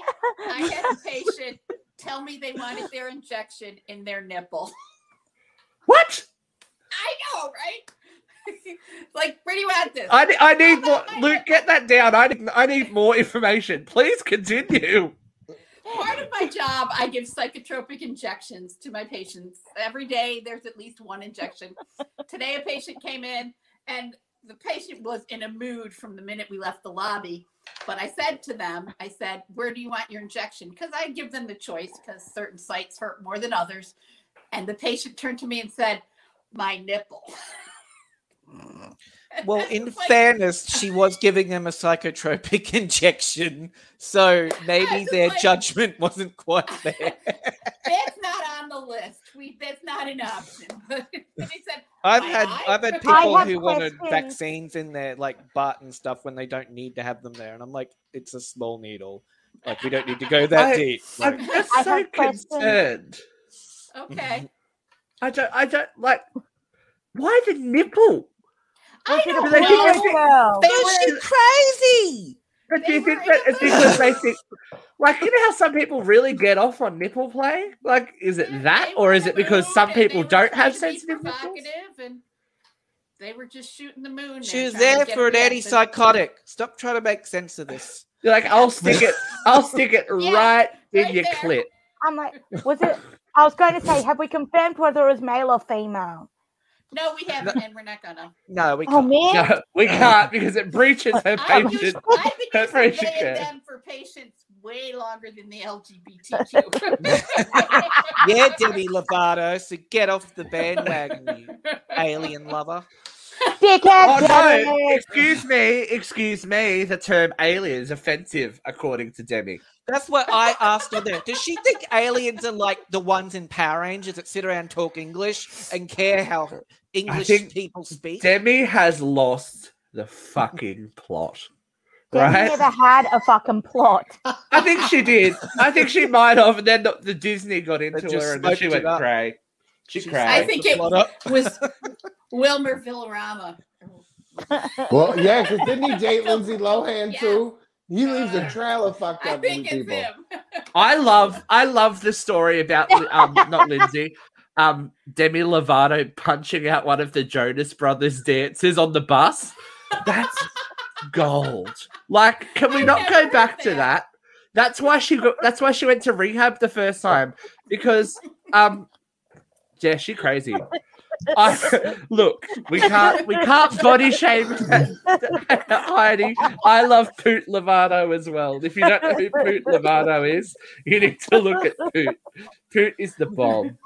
I had a patient tell me they wanted their injection in their nipple. What? I know, right? Like, where do you add this? I need more. Luke, get that down. I need more information. Please continue. Part of my job, I give psychotropic injections to my patients. Every day, there's at least one injection. Today, a patient came in, and the patient was in a mood from the minute we left the lobby. But I said to them, I said, where do you want your injection? Because I give them the choice because certain sites hurt more than others. And the patient turned to me and said, my nipple. Well, in fairness, she was giving them a psychotropic injection, so maybe their judgment wasn't quite there. That's not on the list. That's not an option. But he said, I've had people who wanted vaccines in their like butt and stuff when they don't need to have them there, and I'm like, it's a small needle. Like, we don't need to go that deep. Like, I'm just so concerned. Okay. I don't like. Why the nipple? I don't know. They're crazy. But do you think that it's because they think, like, you know how some people really get off on nipple play? Like, is it that, or is it because some people don't have sensitive nipples? And they were just shooting the moon. She was there for an antipsychotic. Stop trying to make sense of this. You're like, I'll stick it right in your clit. I'm like, I was going to say, have we confirmed whether it was male or female? No, we haven't, and we're not gonna. No, we can't. Oh, no, we can't because it breaches her patient. I've been using they and them for patients way longer than the LGBTQ. Yeah, Demi Lovato. So get off the bandwagon, you alien lover. Dickhead. Oh, no. Excuse me. The term alien is offensive, according to Demi. That's what I asked her there. Does she think aliens are like the ones in Power Rangers that sit around, talk English, and care how English people speak? Demi has lost the fucking plot. Demi never had a fucking plot. I think she did. I think she might have, and then the Disney got into her, and then she went cray. She cried. I think it was Wilmer Villarama. Well, yeah, because didn't he date Lindsay Lohan too? He leaves a trail of fucked up people. I think it's him. I love the story about not Lindsay, Demi Lovato punching out one of the Jonas Brothers dancers on the bus. That's gold. Like, can we not go back to that? That's why she got. That's why she went to rehab the first time, because yeah, she's crazy. Look, we can't body shame Heidi. I love Poot Lovato as well. If you don't know who Poot Lovato is, you need to look at Poot. Poot is the bomb.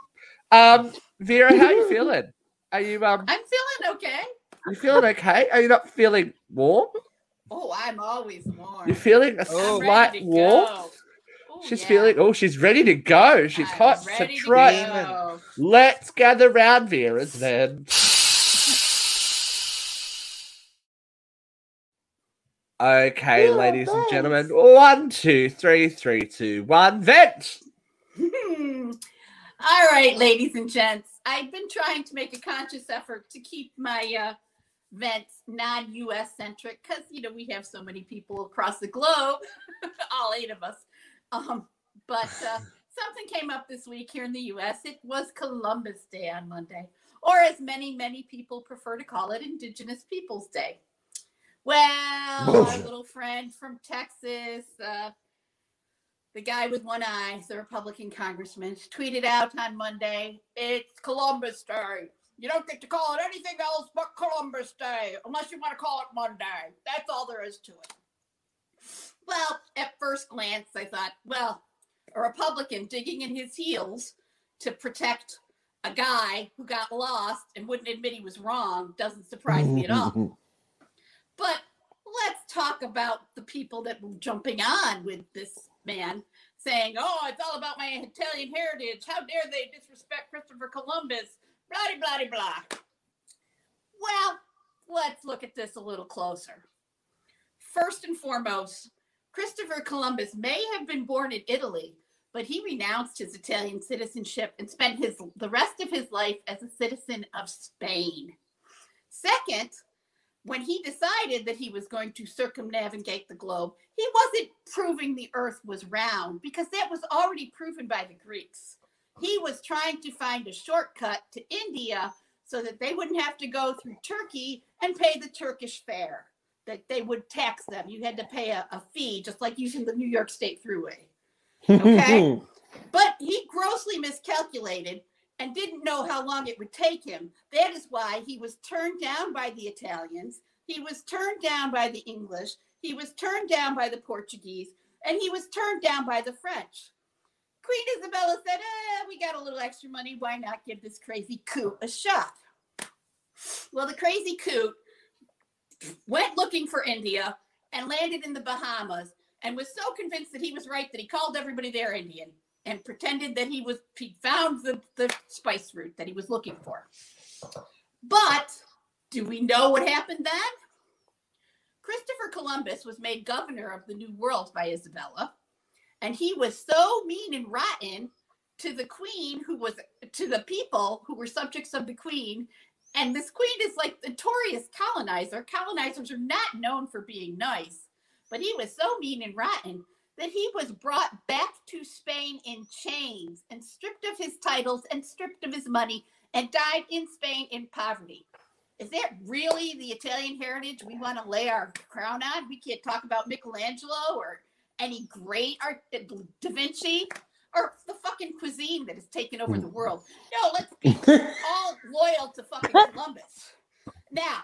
Vera, how are you feeling? Are you I'm feeling okay. You feeling okay? Are you not feeling warm? Oh, I'm always warm. You're feeling a slight warmth? She's feeling, she's ready to go. She's hot. To Let's gather round, Vera's then. Okay, Vera, ladies and gentlemen. 1, 2, 3, 3, 2, 1, vent. All right, ladies and gents. I've been trying to make a conscious effort to keep my vents non-US centric because, you know, we have so many people across the globe, all 8 of us. But something came up this week here in the U.S. It was Columbus Day on Monday, or as many people prefer to call it, Indigenous Peoples Day. Well, our little friend from Texas, the guy with one eye, the Republican congressman, tweeted out on Monday, "It's Columbus Day. You don't get to call it anything else but Columbus Day, unless you want to call it Monday. That's all there is to it." Well, at first glance, I thought, well, a Republican digging in his heels to protect a guy who got lost and wouldn't admit he was wrong doesn't surprise me at all. But let's talk about the people that were jumping on with this man saying, oh, it's all about my Italian heritage. How dare they disrespect Christopher Columbus? Blah, blah, blah. Well, let's look at this a little closer. First and foremost, Christopher Columbus may have been born in Italy, but he renounced his Italian citizenship and spent the rest of his life as a citizen of Spain. Second, when he decided that he was going to circumnavigate the globe, he wasn't proving the earth was round because that was already proven by the Greeks. He was trying to find a shortcut to India so that they wouldn't have to go through Turkey and pay the Turkish fare. That they would tax them. You had to pay a fee, just like using the New York State Thruway. Okay? But he grossly miscalculated and didn't know how long it would take him. That is why he was turned down by the Italians. He was turned down by the English. He was turned down by the Portuguese. And he was turned down by the French. Queen Isabella said, we got a little extra money. Why not give this crazy coot a shot? Well, the crazy coot went looking for India and landed in the Bahamas and was so convinced that he was right that he called everybody there Indian and pretended that he found the spice route that he was looking for. But do we know what happened then? Christopher Columbus was made governor of the New World by Isabella, and he was so mean and rotten to the queen to the people who were subjects of the queen. And this queen is like the notorious colonizer. Colonizers are not known for being nice, but he was so mean and rotten that he was brought back to Spain in chains and stripped of his titles and stripped of his money and died in Spain in poverty. Is that really the Italian heritage we want to lay our crown on? We can't talk about Michelangelo or any great art, Da Vinci, or the fucking cuisine that has taken over the world. No, let's be all loyal to fucking Columbus. Now,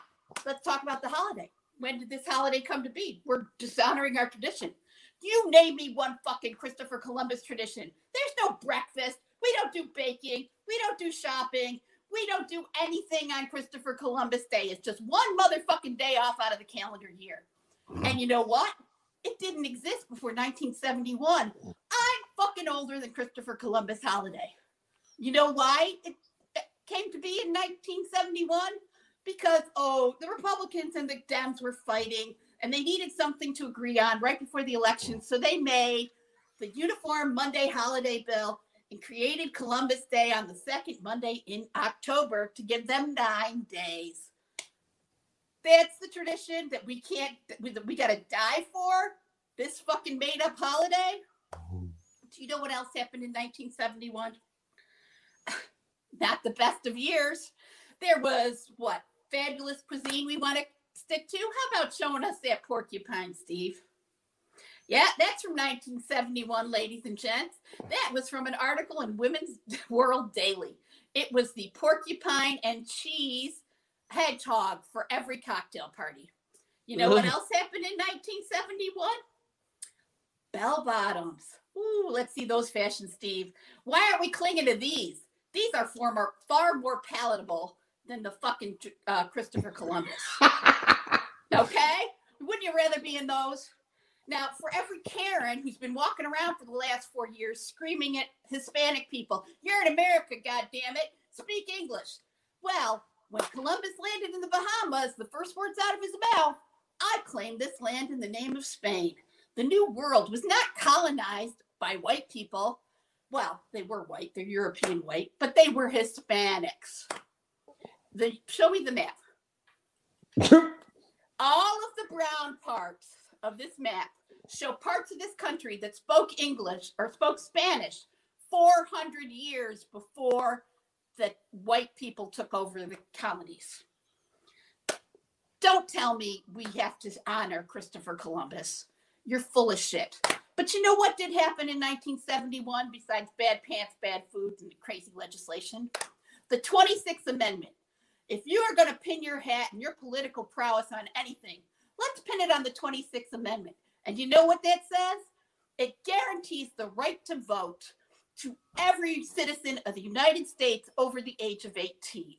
let's talk about the holiday. When did this holiday come to be? We're dishonoring our tradition. You name me one fucking Christopher Columbus tradition. There's no breakfast. We don't do baking. We don't do shopping. We don't do anything on Christopher Columbus Day. It's just one motherfucking day off out of the calendar year. And you know what? It didn't exist before 1971. I'm fucking older than Christopher Columbus Holiday. You know why it came to be in 1971? Because, oh, the Republicans and the Dems were fighting and they needed something to agree on right before the election. So they made the Uniform Monday Holiday Bill and created Columbus Day on the second Monday in October to give them 9 days. That's the tradition that we can't, that we got to die for, this fucking made up holiday. Do you know what else happened in 1971? Not the best of years. There was what? Fabulous cuisine we want to stick to? How about showing us that porcupine, Steve? Yeah, that's from 1971, ladies and gents. That was from an article in Women's World Daily. It was the porcupine and cheese hedgehog for every cocktail party. You know what else happened in 1971? Bell bottoms. Ooh, let's see those fashions, Steve. Why aren't we clinging to these? These are far more palatable than the fucking Christopher Columbus. Okay? Wouldn't you rather be in those? Now, for every Karen who's been walking around for the last 4 years screaming at Hispanic people, you're in America, goddammit, speak English. Well, when Columbus landed in the Bahamas, the first words out of his mouth, I claim this land in the name of Spain. The New World was not colonized by white people. Well, they were white, they're European white, but they were Hispanics. Show me the map. All of the brown parts of this map show parts of this country that spoke English or spoke Spanish 400 years before the white people took over the colonies. Don't tell me we have to honor Christopher Columbus. You're full of shit. But you know what did happen in 1971 besides bad pants, bad foods, and crazy legislation? The 26th Amendment. If you are going to pin your hat and your political prowess on anything, let's pin it on the 26th Amendment. And you know what that says? It guarantees the right to vote to every citizen of the United States over the age of 18.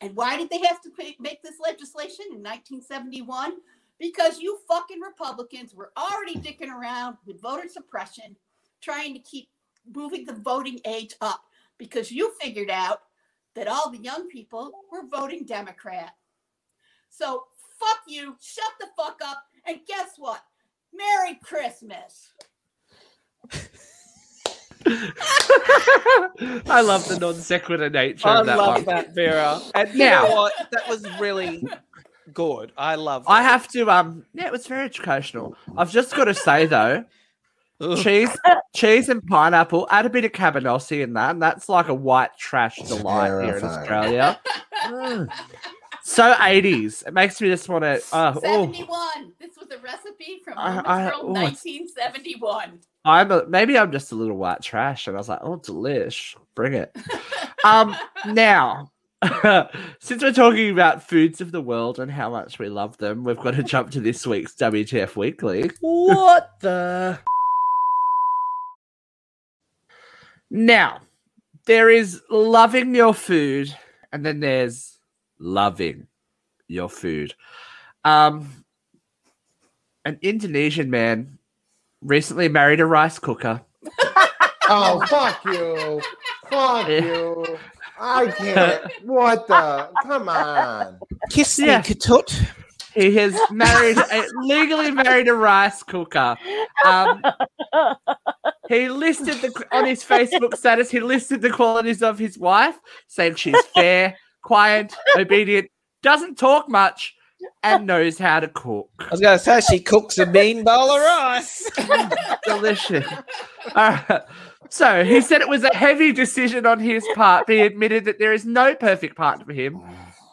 And why did they have to make this legislation in 1971? Because you fucking Republicans were already dicking around with voter suppression, trying to keep moving the voting age up because you figured out that all the young people were voting Democrat. So fuck you, shut the fuck up, and guess what? Merry Christmas. I love the non sequitur nature of that one. I love that, Vera. And now, that was really good. I love that. I have to, it was very educational. I've just got to say, though, cheese and pineapple, add a bit of cabanossi in that, and that's like a white trash delight here in Australia. So 80s. It makes me just want to... 71. Oh. This was a recipe from 1971. Maybe I'm just a little white trash, and I was like, oh, delish. Bring it. Now, since we're talking about foods of the world and how much we love them, we've got to jump to this week's WTF Weekly. What the... Now, there is loving your food, and then there's loving your food. An Indonesian man... recently married a rice cooker. Oh, fuck you. Fuck you. I can't. What the? Come on. Kiss me, Katut. He has married, legally married a rice cooker. He listed on his Facebook status, he listed the qualities of his wife, saying she's fair, quiet, obedient, doesn't talk much, and knows how to cook. I was going to say, she cooks a mean bowl of rice. Delicious. So he said it was a heavy decision on his part. He admitted that there is no perfect partner for him.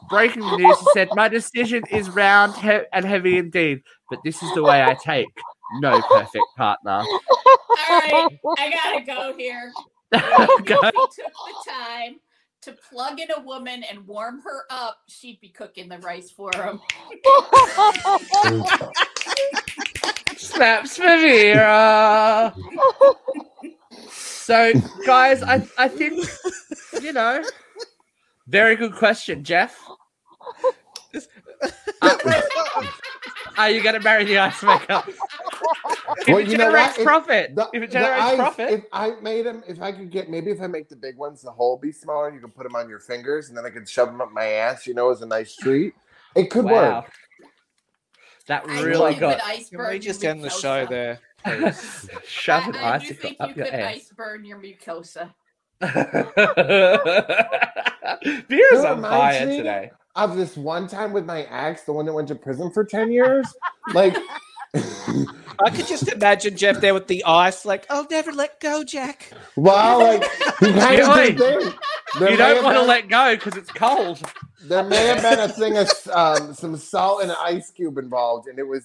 Breaking the news, he said, my decision is round and heavy indeed, but this is the way I take. No perfect partner. All right, I got to go here. If he took the time to plug in a woman and warm her up, she'd be cooking the rice for him. Snaps for Vera. So, guys, I think, Very good question, Jeff. You gonna marry the ice maker? Well, you know what? Profit. If it generates profit. If I made them, if I could get, maybe if I make the big ones, the hole be smaller, and you can put them on your fingers, and then I can shove them up my ass. You know, as a nice treat. It could work. That really got. Can we just end the show there? Shove an icicle up your ass. I do think you could ice burn your mucosa. Beer is on fire today. Of this one time with my ex, the one that went to prison for 10 years. Like, I could just imagine Jeff there with the ice, like, I'll never let go, Jack. Wow, like, he kind of did. You don't want to let go because it's cold. There may have been a thing of some salt and an ice cube involved, and it was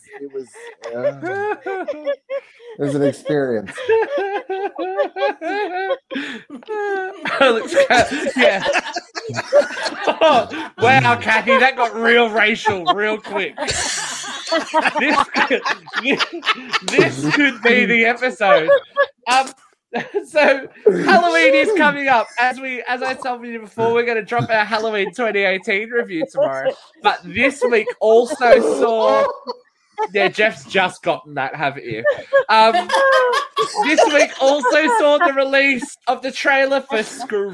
an experience. Yeah. Oh, wow, Kathy, that got real racial real quick. This could be the episode. So Halloween is coming up. As I told you before, we're going to drop our Halloween 2018 review tomorrow. But this week also saw... Yeah, Jeff's just gotten that, haven't you? This week also saw the release of the trailer for Scream.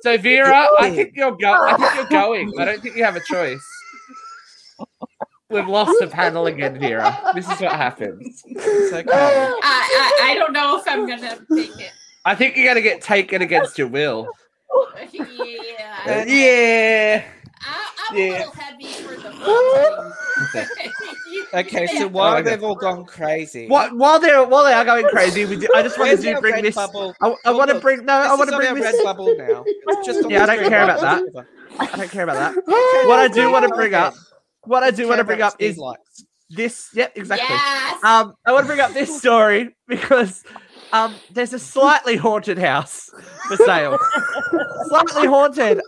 So Vera, I think you're going. I don't think you have a choice. We've lost the panel again, Vera. This is what happens. It's okay. I don't know if I'm gonna make it. I think you're gonna get taken against your will. Yeah. I'm a little heavy for the Okay, so while they've all gone crazy, while they are going crazy, I just wanted to bring this. I want to bring this. Red bubble now. It's just I don't care about that. What I do want to bring up. What I do want to bring up is this. Yep, exactly. Yes! I want to bring up this story because there's a slightly haunted house for sale. Slightly haunted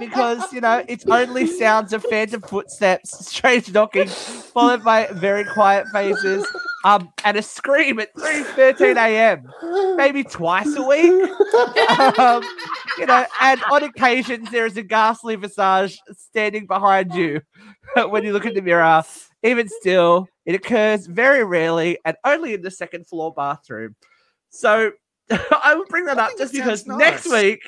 because, you know, it's only sounds of phantom footsteps, strange knocking, followed by very quiet faces and a scream at 3:13 a.m. Maybe twice a week. You know, and on occasions there is a ghastly visage standing behind you when you look in the mirror. Even still, it occurs very rarely and only in the second floor bathroom. So I would bring that up just because next week,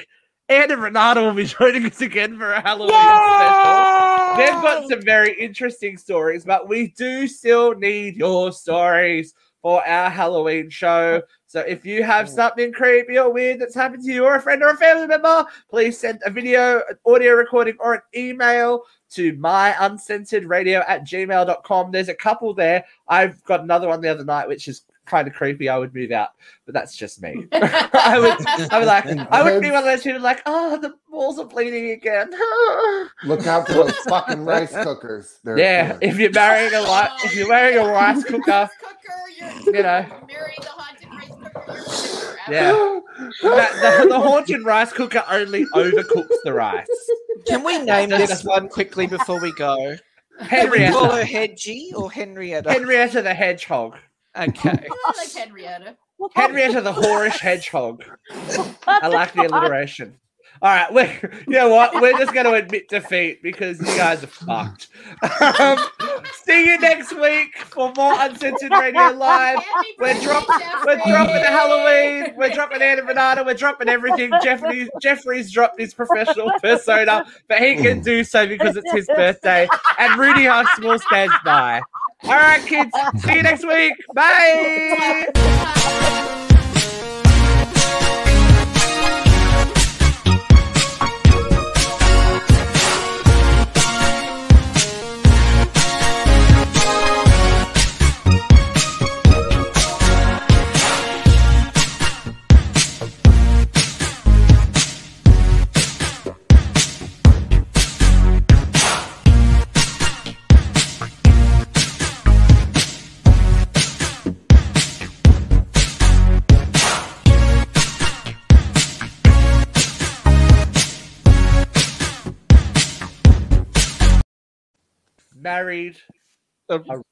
Anne and Renata will be joining us again for a Halloween special. They've got some very interesting stories, but we do still need your stories for our Halloween show. So if you have something creepy or weird that's happened to you or a friend or a family member, please send a video, an audio recording, or an email to myuncensoredradio@gmail.com. There's a couple there. I've got another one the other night, which is kind of creepy. I would move out, but that's just me. I would be one of those people like, oh, the walls are bleeding again. Look out for those fucking rice cookers. If you're marrying a rice cooker, you know, marry the haunted rice cooker. The haunted rice cooker only overcooks the rice. Can we name this one quickly before we go? Henrietta. Call her Hedgie or Henrietta? Henrietta the Hedgehog. Okay. I like Henrietta. Henrietta the whorish hedgehog. I like the alliteration. All right, you know what? We're just going to admit defeat because you guys are fucked. See you next week for more Uncensored Radio Live. We're dropping Halloween. We're dropping Anna Renata. We're dropping everything. Jeffrey's dropped his professional persona, but he can do so because it's his birthday. And Rudy Huxtable stands by. All right, kids. See you next week. Bye. Bye. Married